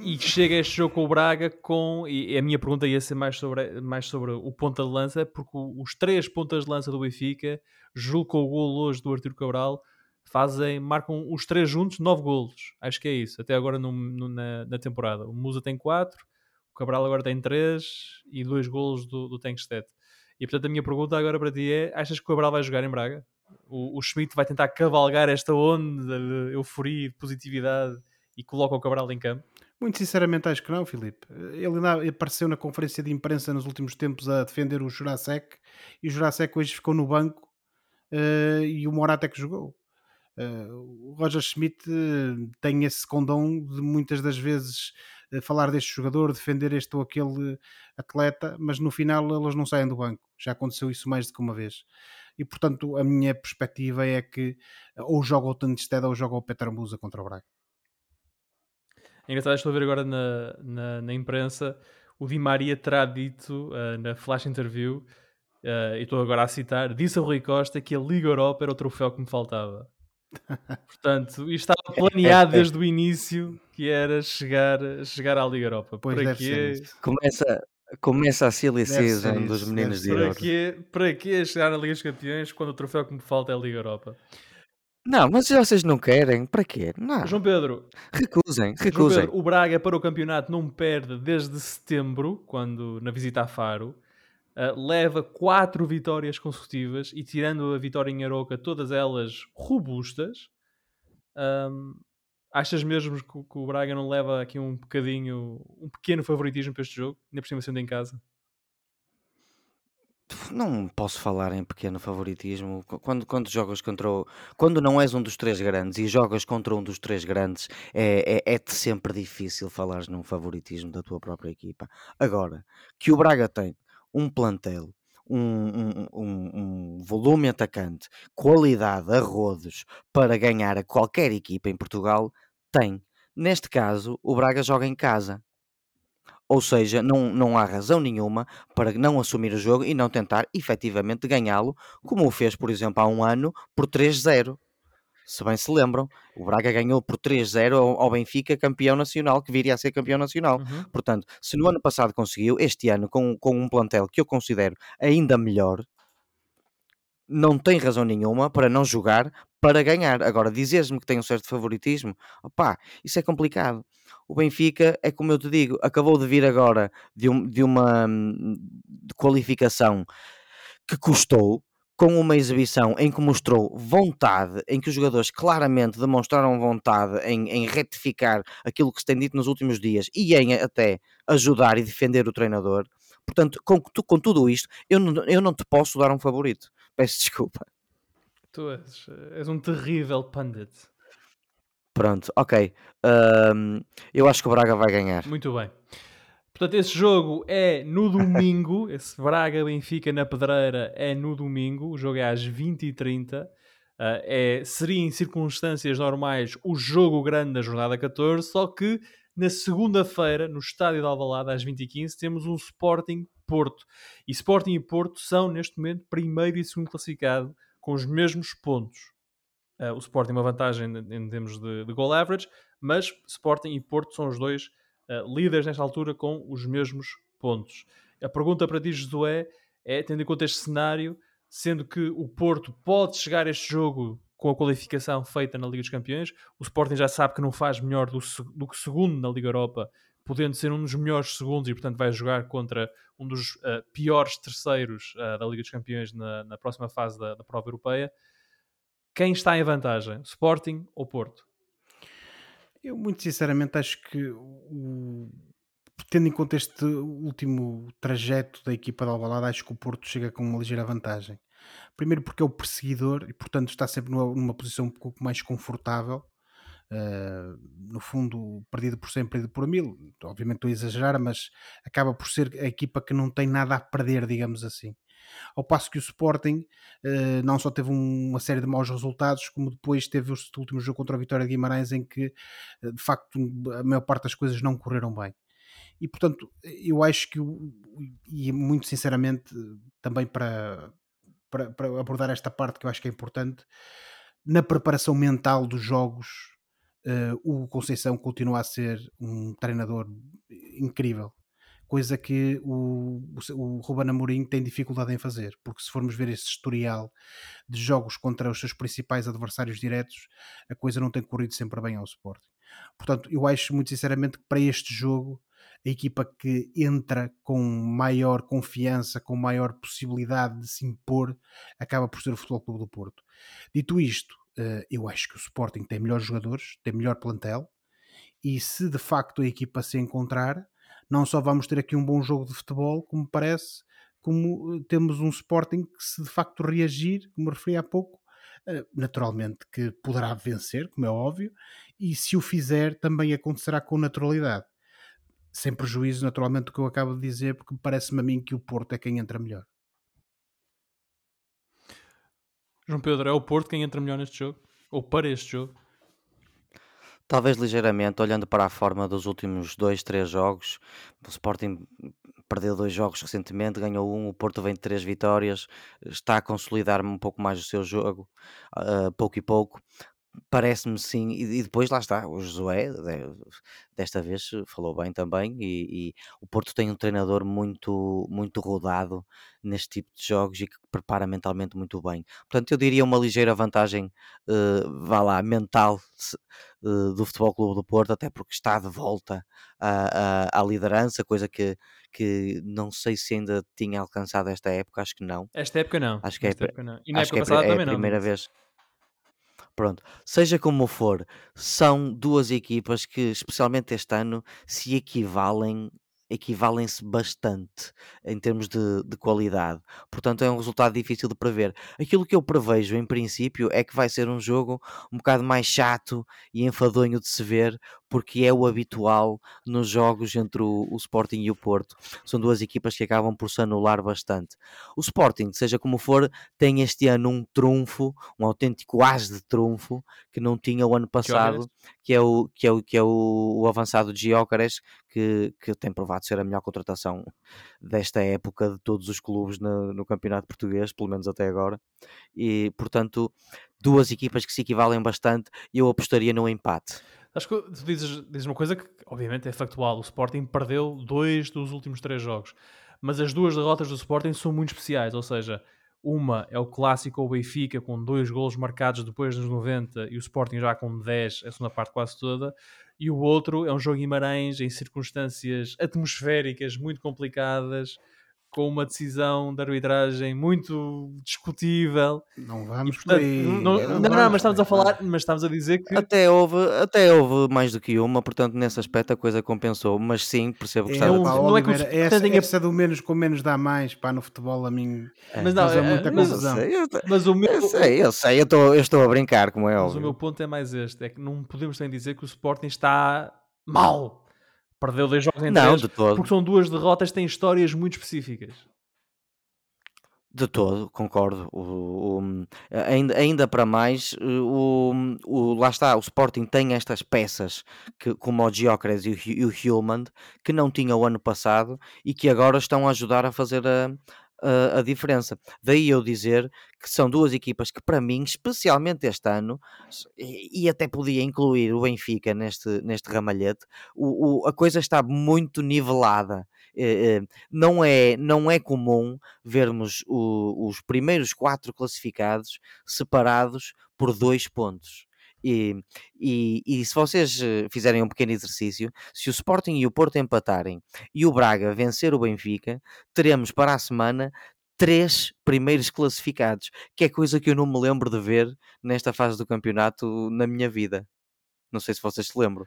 e chega este jogo com o Braga e a minha pergunta ia ser mais sobre o ponta de lança, porque os 3 pontas de lança do Benfica, julgo que o golo hoje do Arthur Cabral, marcam os três juntos 9 golos. Acho que é isso, até agora na temporada. O Musa tem 4, o Cabral agora tem 3 e 2 golos do Tenkstedt. E portanto a minha pergunta agora para ti é, achas que o Cabral vai jogar em Braga? O Schmidt vai tentar cavalgar esta onda de euforia, de positividade e coloca o Cabral em campo? Muito sinceramente acho que não, Filipe. Ele ainda apareceu na conferência de imprensa nos últimos tempos a defender o Jurasek, e o Jurasek hoje ficou no banco e o Morata é que jogou. O Roger Schmidt tem esse condão de muitas das vezes falar deste jogador, defender este ou aquele atleta, mas no final eles não saem do banco. Já aconteceu isso mais do que uma vez. E portanto a minha perspectiva é que ou joga o Tenkstedt ou joga o Petar Musa contra o Braga. É engraçado, estou a ver agora na imprensa, o Di Maria terá dito na flash interview, e estou agora a citar, disse a Rui Costa que a Liga Europa era o troféu que me faltava. Portanto, isto estava planeado desde o início, que era chegar à Liga Europa. Pois para quê? Começa a silly season dos meninos de Europa. Para que chegar à Liga dos Campeões quando o troféu que me falta é a Liga Europa? Não, mas se vocês não querem, para quê? Não. João Pedro, recusem. João Pedro, o Braga para o campeonato não perde desde setembro, quando na visita a Faro. Leva 4 vitórias consecutivas e tirando a vitória em Arouca, todas elas robustas. Achas mesmo que o Braga não leva aqui um pequeno favoritismo para este jogo, ainda por cima sendo em casa? Não posso falar em pequeno favoritismo. Quando jogas quando não és um dos três grandes e jogas contra um dos três grandes, é-te sempre difícil falares num favoritismo da tua própria equipa. Agora, que o Braga tem um plantel, um volume atacante, qualidade a rodos para ganhar a qualquer equipa em Portugal, tem. Neste caso, o Braga joga em casa. Ou seja, não há razão nenhuma para não assumir o jogo e não tentar efetivamente ganhá-lo, como o fez, por exemplo, há um ano por 3-0. Se bem se lembram, o Braga ganhou por 3-0 ao Benfica, campeão nacional, que viria a ser campeão nacional. Uhum. Portanto, se no ano passado conseguiu, este ano, com um plantel que eu considero ainda melhor, não tem razão nenhuma para não jogar, para ganhar. Agora, dizeres-me que tem um certo favoritismo, opá, isso é complicado. O Benfica, é como eu te digo, acabou de vir agora de uma qualificação que custou, com uma exibição em que mostrou vontade, em que os jogadores claramente demonstraram vontade em retificar aquilo que se tem dito nos últimos dias e em até ajudar e defender o treinador. Portanto, com tudo isto, eu não te posso dar um favorito. Peço desculpa. Tu és um terrível pundit. Pronto, ok. Eu acho que o Braga vai ganhar. Muito bem. Portanto, esse jogo é no domingo, esse Braga-Benfica na Pedreira é no domingo, o jogo é às 20h30, seria em circunstâncias normais o jogo grande da jornada 14, só que na segunda-feira, no estádio de Alvalade, às 20h15, temos um Sporting-Porto. E Sporting e Porto são, neste momento, primeiro e segundo classificado, com os mesmos pontos. O Sporting é uma vantagem em termos de goal average, mas Sporting e Porto são os dois líderes nesta altura com os mesmos pontos. A pergunta para ti, Josué, é, tendo em conta este cenário, sendo que o Porto pode chegar a este jogo com a qualificação feita na Liga dos Campeões, o Sporting já sabe que não faz melhor do que segundo na Liga Europa, podendo ser um dos melhores segundos e, portanto, vai jogar contra um dos piores terceiros da Liga dos Campeões na próxima fase da prova europeia. Quem está em vantagem? Sporting ou Porto? Eu, muito sinceramente, acho que, tendo em conta este último trajeto da equipa de Alvalade, acho que o Porto chega com uma ligeira vantagem. Primeiro porque é o perseguidor e, portanto, está sempre numa posição um pouco mais confortável. No fundo, perdido por 100, perdido por 1000. Obviamente estou a exagerar, mas acaba por ser a equipa que não tem nada a perder, digamos assim. Ao passo que o Sporting não só teve uma série de maus resultados, como depois teve o último jogo contra a Vitória de Guimarães, em que de facto a maior parte das coisas não correram bem. E portanto, eu acho que, e muito sinceramente, também para abordar esta parte que eu acho que é importante, na preparação mental dos jogos, o Conceição continua a ser um treinador incrível. coisa que o Ruben Amorim tem dificuldade em fazer, porque se formos ver esse historial de jogos contra os seus principais adversários diretos, a coisa não tem corrido sempre bem ao Sporting. Portanto, eu acho muito sinceramente que para este jogo, a equipa que entra com maior confiança, com maior possibilidade de se impor, acaba por ser o Futebol Clube do Porto. Dito isto, eu acho que o Sporting tem melhores jogadores, tem melhor plantel, e se de facto a equipa se encontrar, não só vamos ter aqui um bom jogo de futebol, como parece, como temos um Sporting que, se de facto reagir, como me referi há pouco, naturalmente que poderá vencer, como é óbvio, e se o fizer também acontecerá com naturalidade, sem prejuízo naturalmente do que eu acabo de dizer, porque parece-me a mim que o Porto é quem entra melhor. João Pedro, é o Porto quem entra melhor neste jogo? Ou para este jogo? Talvez ligeiramente, olhando para a forma dos últimos 2-3 jogos. O Sporting perdeu 2 jogos recentemente, ganhou 1, o Porto vem de 3 vitórias, está a consolidar um pouco mais o seu jogo, pouco e pouco. Parece-me sim, e depois lá está, o Josué desta vez falou bem também, e o Porto tem um treinador muito, muito rodado neste tipo de jogos e que prepara mentalmente muito bem. Portanto, eu diria uma ligeira vantagem mental do Futebol Clube do Porto, até porque está de volta à liderança, coisa que não sei se ainda tinha alcançado esta época, acho que não. Esta época não. Acho que esta época não. E na época passada também não. É a primeira vez. Pronto, seja como for, são duas equipas que, especialmente este ano, se equivalem-se bastante em termos de qualidade. Portanto, é um resultado difícil de prever. Aquilo que eu prevejo, em princípio, é que vai ser um jogo um bocado mais chato e enfadonho de se ver, porque é o habitual nos jogos entre o Sporting e o Porto. São duas equipas que acabam por se anular bastante. O Sporting, seja como for, tem este ano um trunfo, um autêntico as de trunfo, que não tinha o ano passado, que é o avançado de Gyökeres, que tem provado ser a melhor contratação desta época de todos os clubes no campeonato português, pelo menos até agora, e portanto duas equipas que se equivalem bastante, eu apostaria num empate. Acho que tu dizes uma coisa que obviamente é factual, o Sporting perdeu 2 dos últimos 3 jogos, mas as 2 derrotas do Sporting são muito especiais, ou seja, uma é o clássico ao Benfica, com 2 golos marcados depois dos 90 e o Sporting já com 10 a segunda parte quase toda, e o outro é um jogo em Guimarães, em circunstâncias atmosféricas muito complicadas, com uma decisão de arbitragem muito discutível. Não vamos por aí. Não, mas estamos a falar, mas estamos a dizer que... Até houve mais do que uma, portanto, nesse aspecto a coisa compensou, mas sim, percebo que estava... Essa do menos com menos dá mais, pá, no futebol a mim... Mas não, é muita confusão. Eu sei, eu estou a brincar, como é óbvio. Mas o meu ponto é mais este, é que não podemos nem dizer que o Sporting está mal. Perdeu 2 jogos em 3, porque são 2 derrotas que têm histórias muito específicas. De todo, concordo. Ainda para mais, lá está, o Sporting tem estas peças, como o Gyökeres e o Hillman, que não tinha o ano passado e que agora estão a ajudar a fazer a diferença. Daí eu dizer que são duas equipas que, para mim, especialmente este ano, e até podia incluir o Benfica neste ramalhete, a coisa está muito nivelada. Não é comum vermos os primeiros 4 classificados separados por 2 pontos. E se vocês fizerem um pequeno exercício, se o Sporting e o Porto empatarem e o Braga vencer o Benfica, teremos para a semana 3 primeiros classificados, que é coisa que eu não me lembro de ver nesta fase do campeonato na minha vida. Não sei se vocês se lembram.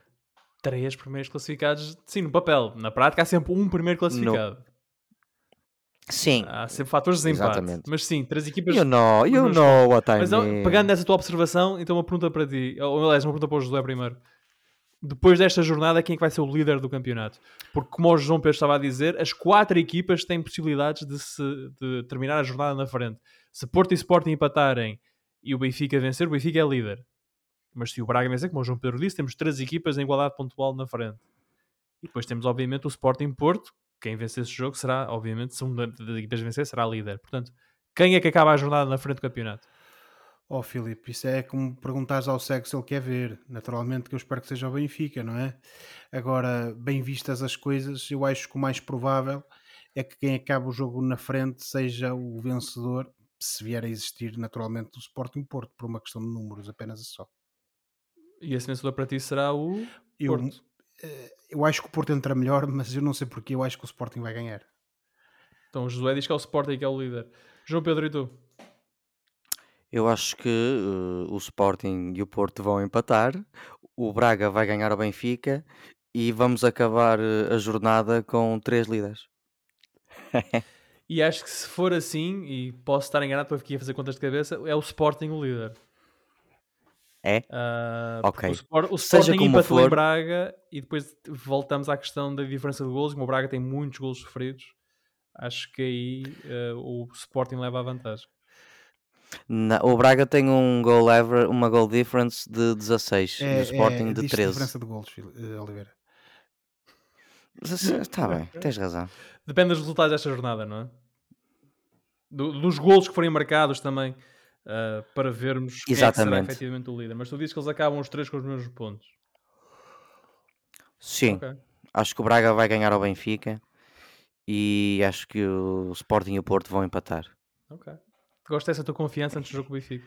3 primeiros classificados, sim, no papel. Na prática há sempre um primeiro classificado. No... Sim. Há sempre fatores de desempate. Exatamente. Mas sim, 3 equipas... You know what I mean. Mas pegando nessa tua observação, então uma pergunta para ti. Ou, aliás, uma pergunta para o José primeiro. Depois desta jornada, quem é que vai ser o líder do campeonato? Porque, como o João Pedro estava a dizer, as 4 equipas têm possibilidades de terminar a jornada na frente. Se Porto e Sporting empatarem e o Benfica vencer, o Benfica é líder. Mas se o Braga vencer, como o João Pedro disse, temos 3 equipas em igualdade pontual na frente. E depois temos, obviamente, o Sporting-Porto. Quem vencer esse jogo será, obviamente, se uma das equipas vencer, será líder. Portanto, quem é que acaba a jornada na frente do campeonato? Oh, Filipe, isso é como perguntares ao cego se ele quer ver. Naturalmente que eu espero que seja o Benfica, não é? Agora, bem vistas as coisas, eu acho que o mais provável é que quem acaba o jogo na frente seja o vencedor, se vier a existir naturalmente o Sporting Porto, por uma questão de números, apenas e só. E esse vencedor para ti será o Porto? Eu acho que o Porto entra melhor, mas eu não sei porque, eu acho que o Sporting vai ganhar. Então o Josué diz que é o Sporting que é o líder. João Pedro, e tu? Eu acho que o Sporting e o Porto vão empatar, o Braga vai ganhar ao Benfica e vamos acabar a jornada com 3 líderes. E acho que se for assim, e posso estar enganado porque aqui ia fazer contas de cabeça, é o Sporting o líder. É? Ok. O Sporting empatou em Braga e depois voltamos à questão da diferença de golos, como o Braga tem muitos golos sofridos, acho que aí o Sporting leva a vantagem. O Braga tem uma goal difference de 16 e o Sporting de 13. É a diferença de golos, Oliveira. Está bem, tens razão. Depende dos resultados desta jornada, não é? Dos golos que forem marcados também, para vermos quem é que será efetivamente o líder. Mas tu dizes que eles acabam os 3 com os mesmos pontos. Sim, okay. Acho que o Braga vai ganhar ao Benfica e acho que o Sporting e o Porto vão empatar. Ok. Gosto dessa tua confiança antes do jogo do Benfica.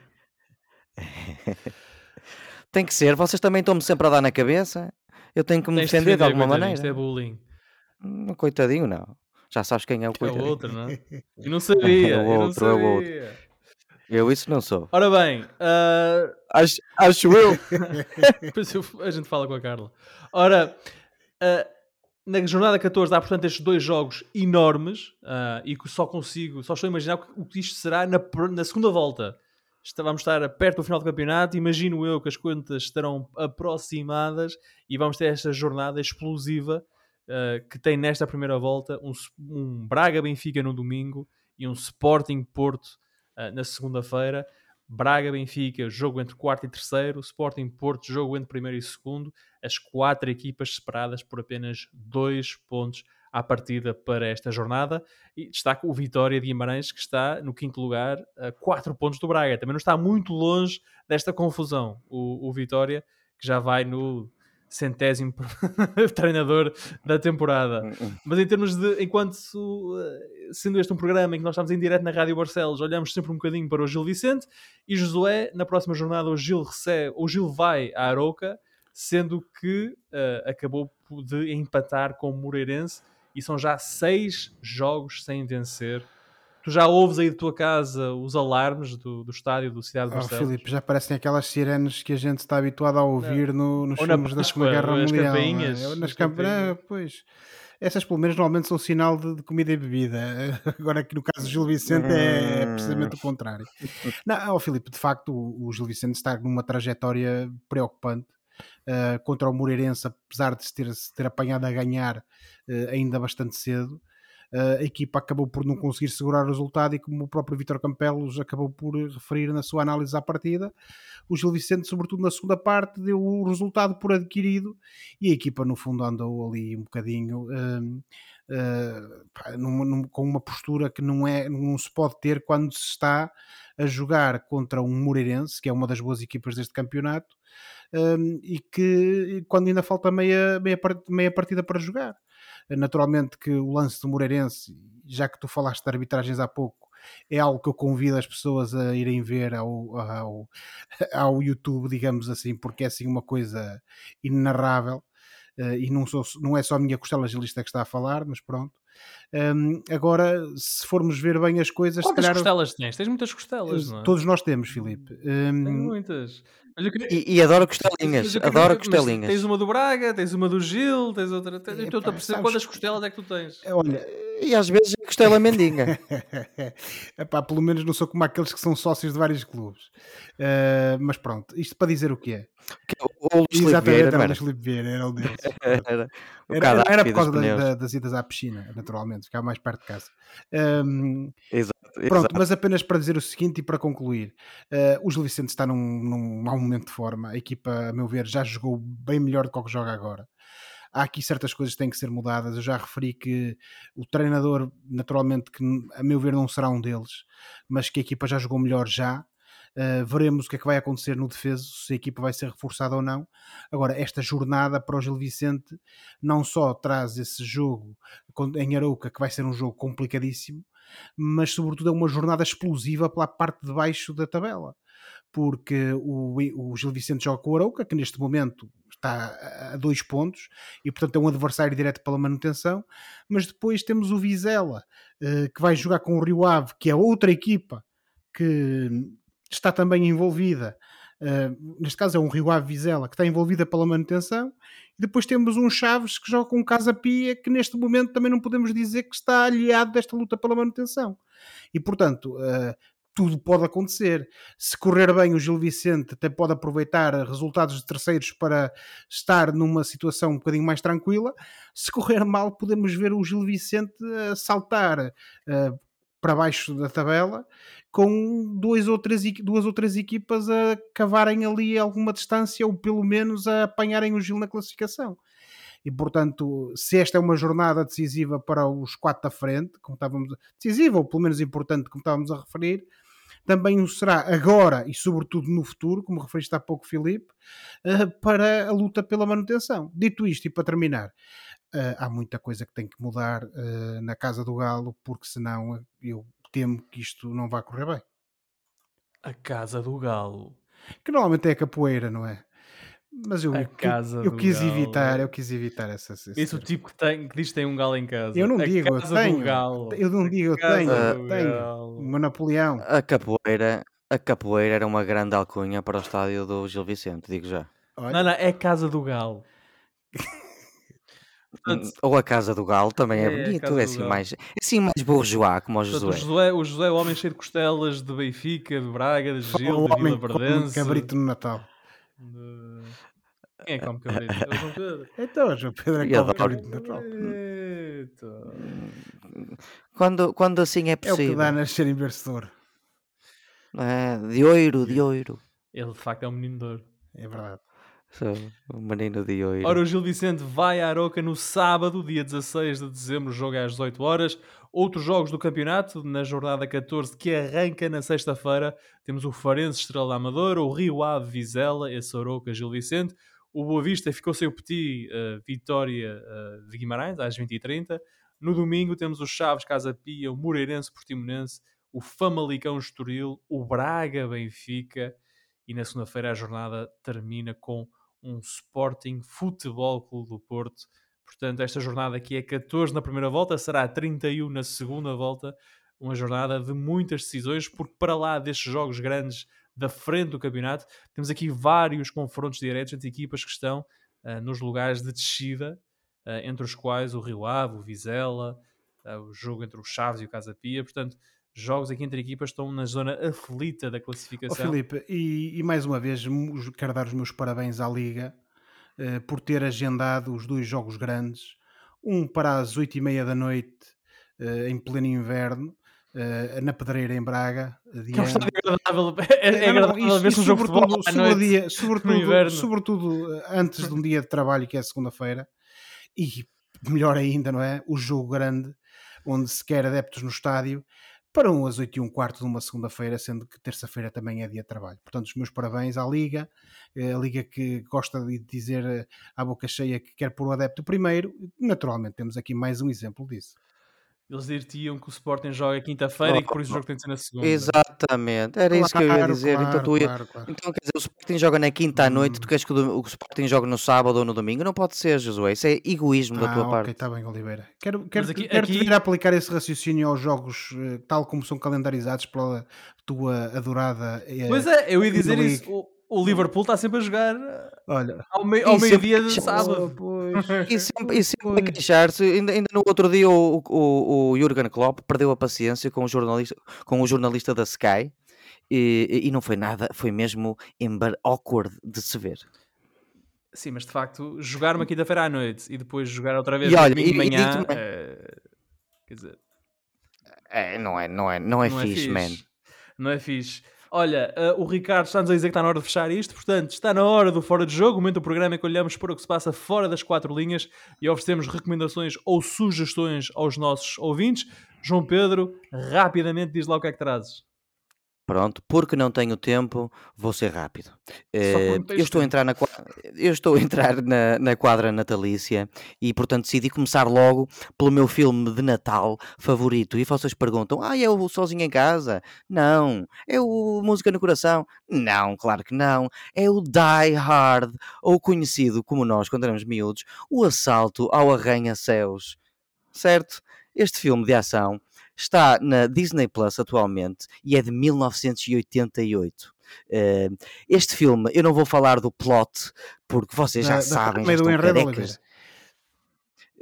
Tem que ser. Vocês também estão-me sempre a dar na cabeça. Eu tenho que me defender de alguma maneira. Isto é bullying. Coitadinho, não. Já sabes quem é o coitadinho. É o outro, não é? Eu não sabia. É o outro. Eu isso não sou. Ora bem. Acho eu. A gente fala com a Carla. Ora, na jornada 14 há, portanto, estes 2 jogos enormes e que só estou a imaginar o que isto será na segunda volta. Vamos estar perto do final do campeonato, imagino eu que as contas estarão aproximadas e vamos ter esta jornada explosiva que tem nesta primeira volta um Braga-Benfica no domingo e um Sporting-Porto na segunda-feira. Braga-Benfica, jogo entre 4º e 3º, Sporting-Porto, jogo entre 1º e 2º, as 4 equipas separadas por apenas 2 pontos à partida para esta jornada, e destaco o Vitória de Guimarães, que está no 5º lugar, a 4 pontos do Braga, também não está muito longe desta confusão, o Vitória, que já vai no 100º treinador da temporada. Mas em termos de, enquanto sendo este um programa em que nós estamos em direto na Rádio Barcelos, olhamos sempre um bocadinho para o Gil Vicente e Josué. Na próxima jornada o Gil vai à Arouca, sendo que acabou de empatar com o Moreirense e são já 6 jogos sem vencer. Tu já ouves aí de tua casa os alarmes do estádio do Cidade de Barcelos? Filipe, já parecem aquelas sirenes que a gente está habituado a ouvir nos filmes da Segunda Guerra Mundial. Pois. Essas, pelo menos, normalmente são sinal de comida e bebida. Agora, aqui no caso do Gil Vicente, é precisamente o contrário. Não, Filipe, de facto, o Gil Vicente está numa trajetória preocupante. Contra o Moreirense, apesar de se ter apanhado a ganhar ainda bastante cedo, a equipa acabou por não conseguir segurar o resultado e, como o próprio Vítor Campelos acabou por referir na sua análise à partida, o Gil Vicente, sobretudo na segunda parte, deu o resultado por adquirido e a equipa no fundo andou ali um bocadinho com uma postura que não se pode ter quando se está a jogar contra um Moreirense, que é uma das boas equipas deste campeonato, e que quando ainda falta meia partida para jogar. Naturalmente que o lance do Moreirense, já que tu falaste de arbitragens há pouco, é algo que eu convido as pessoas a irem ver ao YouTube, digamos assim, porque é assim uma coisa inenarrável, e não é só a minha costela gilista que está a falar, mas pronto. Agora, se formos ver bem as coisas... Quantas costelas tens? Tens muitas costelas, não é? Todos nós temos, Filipe. Tenho muitas. E adoro costelinhas. Tens uma do Braga, tens uma do Gil, tens outra... Estou a perceber quantas costelas é que tu tens. Olha, e às vezes a costela mendiga. Epá, pelo menos não sou como aqueles que são sócios de vários clubes. Mas pronto, isto para dizer o que é. O Luís Filipe Vieira era um deles. Era por causa das idas à piscina, naturalmente, ficava mais perto de casa. Exato. Mas apenas para dizer o seguinte e para concluir, o Gil Vicente está num mau momento de forma, a equipa, a meu ver, já jogou bem melhor do que o que joga agora. Há aqui certas coisas que têm que ser mudadas. Eu já referi que o treinador, naturalmente, que a meu ver não será um deles, mas que a equipa já jogou melhor já. Veremos o que é que vai acontecer no defeso, se a equipa vai ser reforçada ou não. Agora, esta jornada para o Gil Vicente não só traz esse jogo em Arouca, que vai ser um jogo complicadíssimo, mas sobretudo é uma jornada explosiva pela parte de baixo da tabela, porque o Gil Vicente joga com o Arouca, que neste momento está a 2 pontos e portanto é um adversário direto pela manutenção, mas depois temos o Vizela, que vai jogar com o Rio Ave, que é outra equipa que está também envolvida, neste caso é um Rio Ave Vizela, que está envolvida pela manutenção, e depois temos um Chaves que joga com o Casa Pia, que neste momento também não podemos dizer que está aliado desta luta pela manutenção, e portanto tudo pode acontecer. Se correr bem, o Gil Vicente até pode aproveitar resultados de terceiros para estar numa situação um bocadinho mais tranquila. Se correr mal, podemos ver o Gil Vicente saltar para baixo da tabela, com duas ou três equipas a cavarem ali alguma distância, ou pelo menos a apanharem o Gil na classificação. E, portanto, se esta é uma jornada decisiva para os 4 da frente, como estávamos decisiva, ou pelo menos importante, como estávamos a referir, também o será agora e sobretudo no futuro, como referiste há pouco, Filipe, para a luta pela manutenção. Dito isto, e para terminar, há muita coisa que tem que mudar na Casa do Galo, porque senão eu temo que isto não vá correr bem. A Casa do Galo. Que normalmente é a capoeira, não é? Mas eu quis evitar essa. Esse é o tipo que diz que tem um galo em casa. Eu não digo, eu tenho. Eu não digo, eu tenho. Meu Napoleão. A capoeira era uma grande alcunha para o estádio do Gil Vicente, digo já. Olha. Não, é Casa do Galo. Portanto, ou a Casa do Galo também é bonito, é assim mais bourgeois, como o Josué. O Josué é o homem cheio de costelas de Benfica, de Braga, de Gil, de Vila Verdense. Cabrito no Natal. Quem é que come cabrito? É o João Pedro. Então, o João Pedro é o cabrito natural. Quando assim é possível. É o que dá a nascer investidor. De ouro. Ele, de facto, é um menino de ouro. É verdade. Um menino de ouro. Ora, o Gil Vicente vai à Arouca no sábado, dia 16 de dezembro, joga às 18 horas. Outros jogos do campeonato, na jornada 14, que arranca na sexta-feira, temos o Farense Estrela da Amadora, o Rio Ave Vizela, esse Arouca Gil Vicente. O Boa Vista ficou sem o Petit Vitória de Guimarães, às 20h30. No domingo temos o Chaves Casa Pia, o Moreirense Portimonense, o Famalicão Estoril, o Braga Benfica. E na segunda-feira a jornada termina com um Sporting Futebol Clube do Porto. Portanto, esta jornada aqui é 14 na primeira volta, será 31 na segunda volta. Uma jornada de muitas decisões, porque para lá destes jogos grandes da frente do campeonato, temos aqui vários confrontos diretos entre equipas que estão nos lugares de descida, entre os quais o Rio Ave, o Vizela, o jogo entre o Chaves e o Casa Pia. Portanto, jogos aqui entre equipas estão na zona aflita da classificação. Filipe, e mais uma vez quero dar os meus parabéns à Liga por ter agendado os 2 jogos grandes, um para as 8h30 da noite, em pleno inverno, na Pedreira em Braga. Que é agradável, é agradável ver-se um jogo de futebol à noite, sobretudo antes de um dia de trabalho, que é segunda-feira, e melhor ainda, não é? O jogo grande, onde se quer adeptos no estádio, para às 8h15 de uma segunda-feira, sendo que terça-feira também é dia de trabalho. Portanto, os meus parabéns à Liga, a Liga que gosta de dizer à boca cheia que quer pôr o adepto primeiro. Naturalmente, temos aqui mais um exemplo disso. Eles diriam que o Sporting joga quinta-feira e que por isso o jogo tem de ser na segunda. Exatamente, era isso que eu ia dizer. Claro. Então, quer dizer, o Sporting joga na quinta à noite, tu queres que o Sporting jogue no sábado ou no domingo? Não pode ser, Josué, isso é egoísmo da tua parte. Ok, está bem, Oliveira. Quero-te vir a aplicar esse raciocínio aos jogos, tal como são calendarizados pela tua adorada... Pois é, eu ia dizer isso... O Liverpool está sempre a jogar ao meio-dia de sábado. E sempre a queixar-se. Ainda no outro dia o Jürgen Klopp perdeu a paciência com o jornalista da Sky e não foi nada, foi mesmo awkward de se ver. Sim, mas de facto, jogar uma quinta-feira à noite e depois jogar outra vez domingo de manhã... quer dizer... Não é fixe, man. Não é fixe. Olha, o Ricardo está-nos a dizer que está na hora de fechar isto, portanto, está na hora do Fora de Jogo, o momento do programa em que olhamos para o que se passa fora das 4 linhas e oferecemos recomendações ou sugestões aos nossos ouvintes. João Pedro, rapidamente diz lá o que é que trazes. Pronto, porque não tenho tempo, vou ser rápido. Eu estou a entrar na quadra natalícia e, portanto, decidi começar logo pelo meu filme de Natal favorito. E vocês perguntam, é o Sozinho em Casa? Não. É o Música no Coração? Não, claro que não. É o Die Hard, ou conhecido como nós, quando éramos miúdos, o Assalto ao Arranha-Céus. Certo? Este filme de ação está na Disney Plus atualmente e é de 1988. Este filme, eu não vou falar do plot, porque vocês já sabem, já estão carecas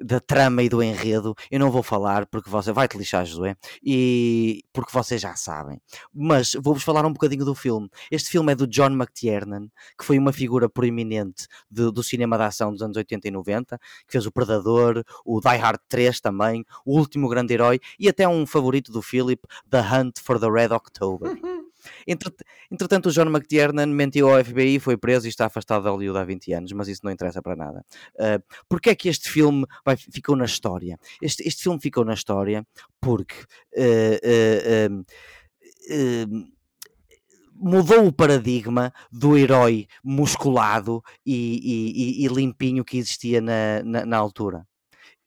da trama e do enredo. Eu não vou falar porque você vai-te lixar, Josué, e porque vocês já sabem, mas vou-vos falar um bocadinho do filme. Este filme é do John McTiernan, que foi uma figura proeminente do cinema de ação dos anos 80 e 90, que fez o Predador, o Die Hard 3 também, o Último Grande Herói e até um favorito do Philip, The Hunt for the Red October. Entretanto, o John McTiernan mentiu ao FBI, foi preso e está afastado de Hollywood há 20 anos, mas isso não interessa para nada. Porque é que este filme ficou na história? Este filme ficou na história porque mudou o paradigma do herói musculado e limpinho que existia na altura.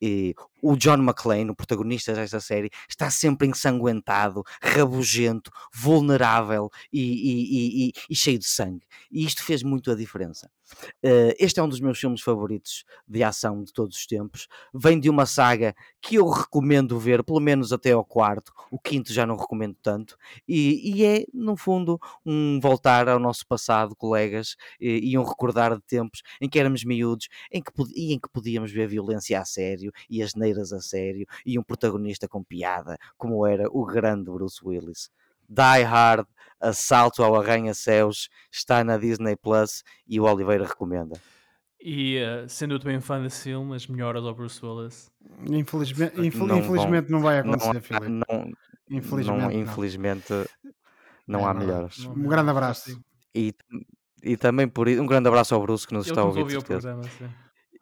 E o John McClane, o protagonista desta série, está sempre ensanguentado, rabugento, vulnerável e cheio de sangue. E isto fez muito a diferença. Este é um dos meus filmes favoritos de ação de todos os tempos. Vem de uma saga que eu recomendo ver, pelo menos até ao quarto. O quinto já não recomendo tanto. E é, no fundo, um voltar ao nosso passado, colegas, e um recordar de tempos em que éramos miúdos e em que podíamos ver a violência a sério e as neiras a sério e um protagonista com piada, como era o grande Bruce Willis. Die Hard, Assalto ao Arranha-Céus, está na Disney Plus e o Oliveira recomenda. E sendo eu também um fã desse filme, as melhoras ao Bruce Willis. Infelizmente não vai acontecer, Filipe. Infelizmente não há melhoras. Um grande abraço. E também por isso, um grande abraço ao Bruce, que nos está a ouvir.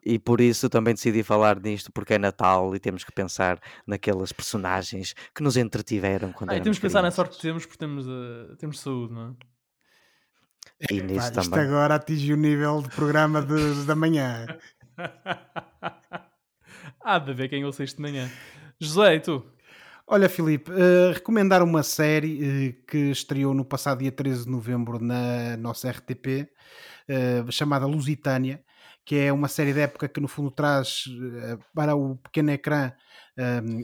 E por isso também decidi falar nisto, porque é Natal e temos que pensar naquelas personagens que nos entretiveram quando éramos crianças. E temos que pensar na sorte que temos, porque temos saúde, não é? E nisso também. Isto agora atinge o nível de programa da manhã. Há de ver quem ouça isto de manhã. José, e tu? Olha, Filipe, recomendar uma série que estreou no passado dia 13 de novembro na nossa RTP, chamada Lusitânia, que é uma série da época que no fundo traz para o pequeno ecrã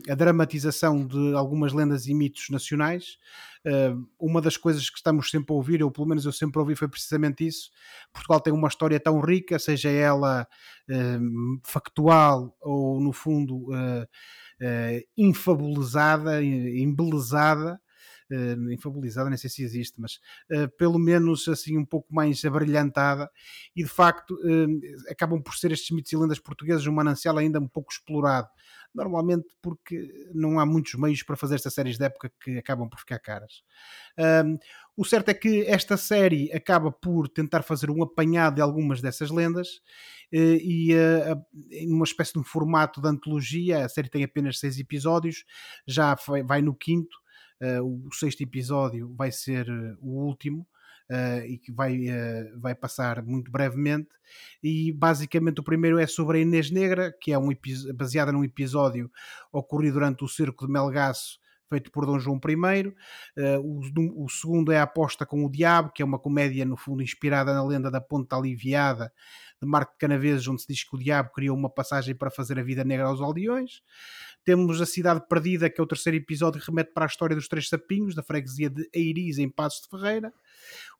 a dramatização de algumas lendas e mitos nacionais. Uma das coisas que estamos sempre a ouvir, ou pelo menos eu sempre ouvi, foi precisamente isso. Portugal tem uma história tão rica, seja ela factual ou no fundo infabulizada, embelezada. Infabilizada, nem sei se existe, mas pelo menos assim um pouco mais abrilhantada, e de facto acabam por ser estes mitos e lendas portugueses um manancial ainda um pouco explorado, normalmente porque não há muitos meios para fazer estas séries de época que acabam por ficar caras. O certo é que esta série acaba por tentar fazer um apanhado de algumas dessas lendas e numa espécie de um formato de antologia. A série tem apenas 6 episódios, já vai no 5º. O 6º episódio vai ser o último e que vai passar muito brevemente. E basicamente o primeiro é sobre a Inês Negra, que é baseada num episódio ocorrido durante o cerco de Melgaço, feito por Dom João I. O segundo é A Aposta com o Diabo, que é uma comédia no fundo inspirada na lenda da Ponta Aliviada de Marco de Canaveses, onde se diz que o diabo criou uma passagem para fazer a vida negra aos aldeões. Temos A Cidade Perdida, que é o 3º episódio, que remete para a história dos 3 sapinhos, da freguesia de Eiriz, em Paços de Ferreira.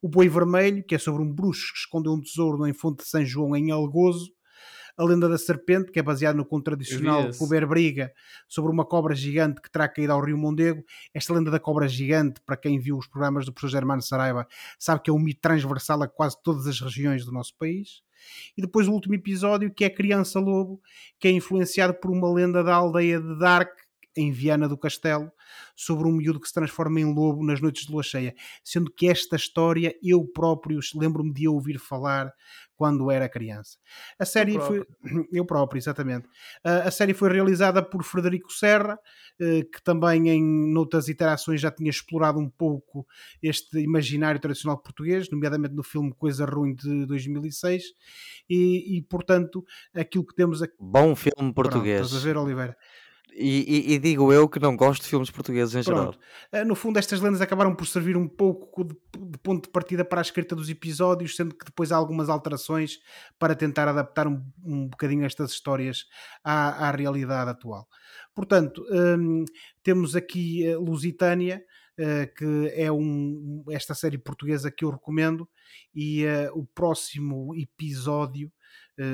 O Boi Vermelho, que é sobre um bruxo que escondeu um tesouro no enfonte de São João, em Algozo. A Lenda da Serpente, que é baseada no conto tradicional Couber-Briga, sobre uma cobra gigante que terá caído ao Rio Mondego. Esta lenda da cobra gigante, para quem viu os programas do professor Germano Saraiva, sabe que é um mito transversal a quase todas as regiões do nosso país. E depois o último episódio, que é a Criança Lobo, que é influenciado por uma lenda da aldeia de Dark, em Viana do Castelo, sobre um miúdo que se transforma em lobo nas noites de lua cheia, sendo que esta história eu próprio lembro-me de ouvir falar quando era criança. A série foi... Eu próprio, exatamente. A série foi realizada por Frederico Serra, que também em outras iterações já tinha explorado um pouco este imaginário tradicional português, nomeadamente no filme Coisa Ruim de 2006, e portanto, aquilo que temos aqui... Bom filme português. Pronto, estás a ver, Oliveira? E digo eu que não gosto de filmes portugueses em geral. No fundo, estas lendas acabaram por servir um pouco de ponto de partida para a escrita dos episódios, sendo que depois há algumas alterações para tentar adaptar um bocadinho estas histórias à realidade atual. Portanto, temos aqui Lusitânia, que é esta série portuguesa que eu recomendo, e o próximo episódio,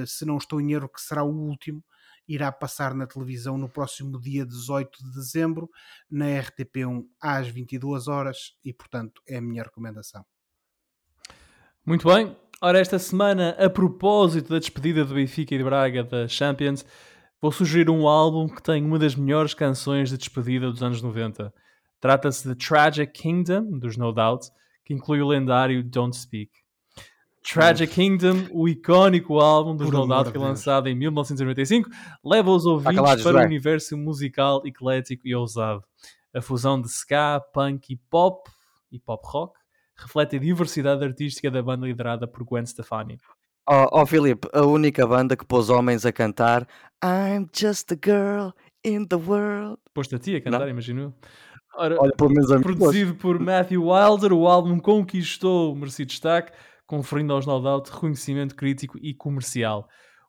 se não estou em erro, que será o último, irá passar na televisão no próximo dia 18 de dezembro, na RTP1, às 22h, e, portanto, é a minha recomendação. Muito bem. Ora, esta semana, a propósito da despedida do Benfica e de Braga da Champions, vou sugerir um álbum que tem uma das melhores canções de despedida dos anos 90. Trata-se de Tragic Kingdom, dos No Doubt, que inclui o lendário Don't Speak. Tragic Kingdom, o icónico álbum dos No Doubt, que é lançado em 1995, leva os ouvintes para um universo musical eclético e ousado. A fusão de ska, punk e pop-rock reflete a diversidade artística da banda liderada por Gwen Stefani. Oh, Filipe, a única banda que pôs homens a cantar I'm just a girl in the world. Pôs-te a ti a cantar, imagino. Olha, produzido por Matthew Wilder, o álbum conquistou o merecido destaque, conferindo aos No Doubt reconhecimento crítico e comercial.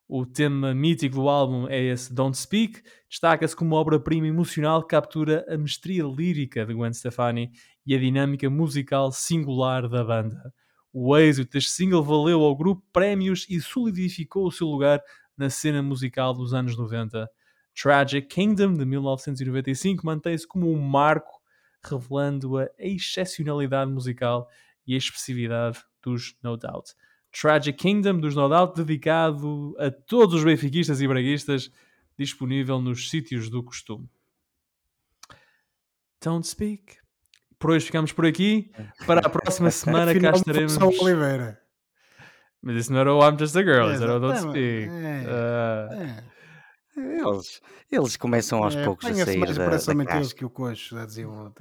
O tema mítico do álbum é esse Don't Speak, destaca-se como obra-prima emocional que captura a mestria lírica de Gwen Stefani e a dinâmica musical singular da banda. O êxito deste single valeu ao grupo prémios e solidificou o seu lugar na cena musical dos anos 90. Tragic Kingdom, de 1995, mantém-se como um marco, revelando a excepcionalidade musical e a expressividade dos No Doubt. Tragic Kingdom dos No Doubt, dedicado a todos os benfiquistas e braguistas, disponível nos sítios do costume. Don't Speak. Por hoje ficamos por aqui. Para a próxima semana cá estaremos. Mas isso não era o I'm Just a Girl, era o Don't Speak. Eles começam aos poucos a sair da casa. Que o coxo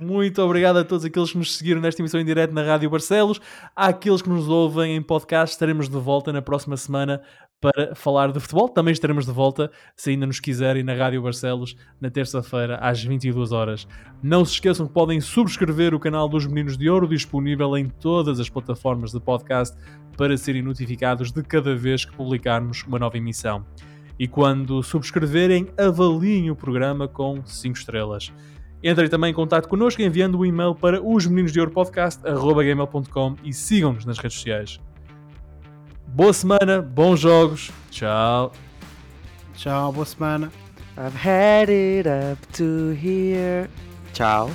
muito obrigado a todos aqueles que nos seguiram nesta emissão em direto na Rádio Barcelos. Àqueles que nos ouvem em podcast, estaremos de volta na próxima semana para falar de futebol. Também estaremos de volta, se ainda nos quiserem, na Rádio Barcelos, na terça-feira, às 22h. Não se esqueçam que podem subscrever o canal dos Meninos de Ouro, disponível em todas as plataformas de podcast, para serem notificados de cada vez que publicarmos uma nova emissão. E quando subscreverem, avaliem o programa com 5 estrelas. Entrem também em contato connosco enviando um e-mail para osmeninosdeouropodcast@gmail.com e sigam-nos nas redes sociais. Boa semana, bons jogos. Tchau. Tchau, boa semana. I've had it up to here. Tchau.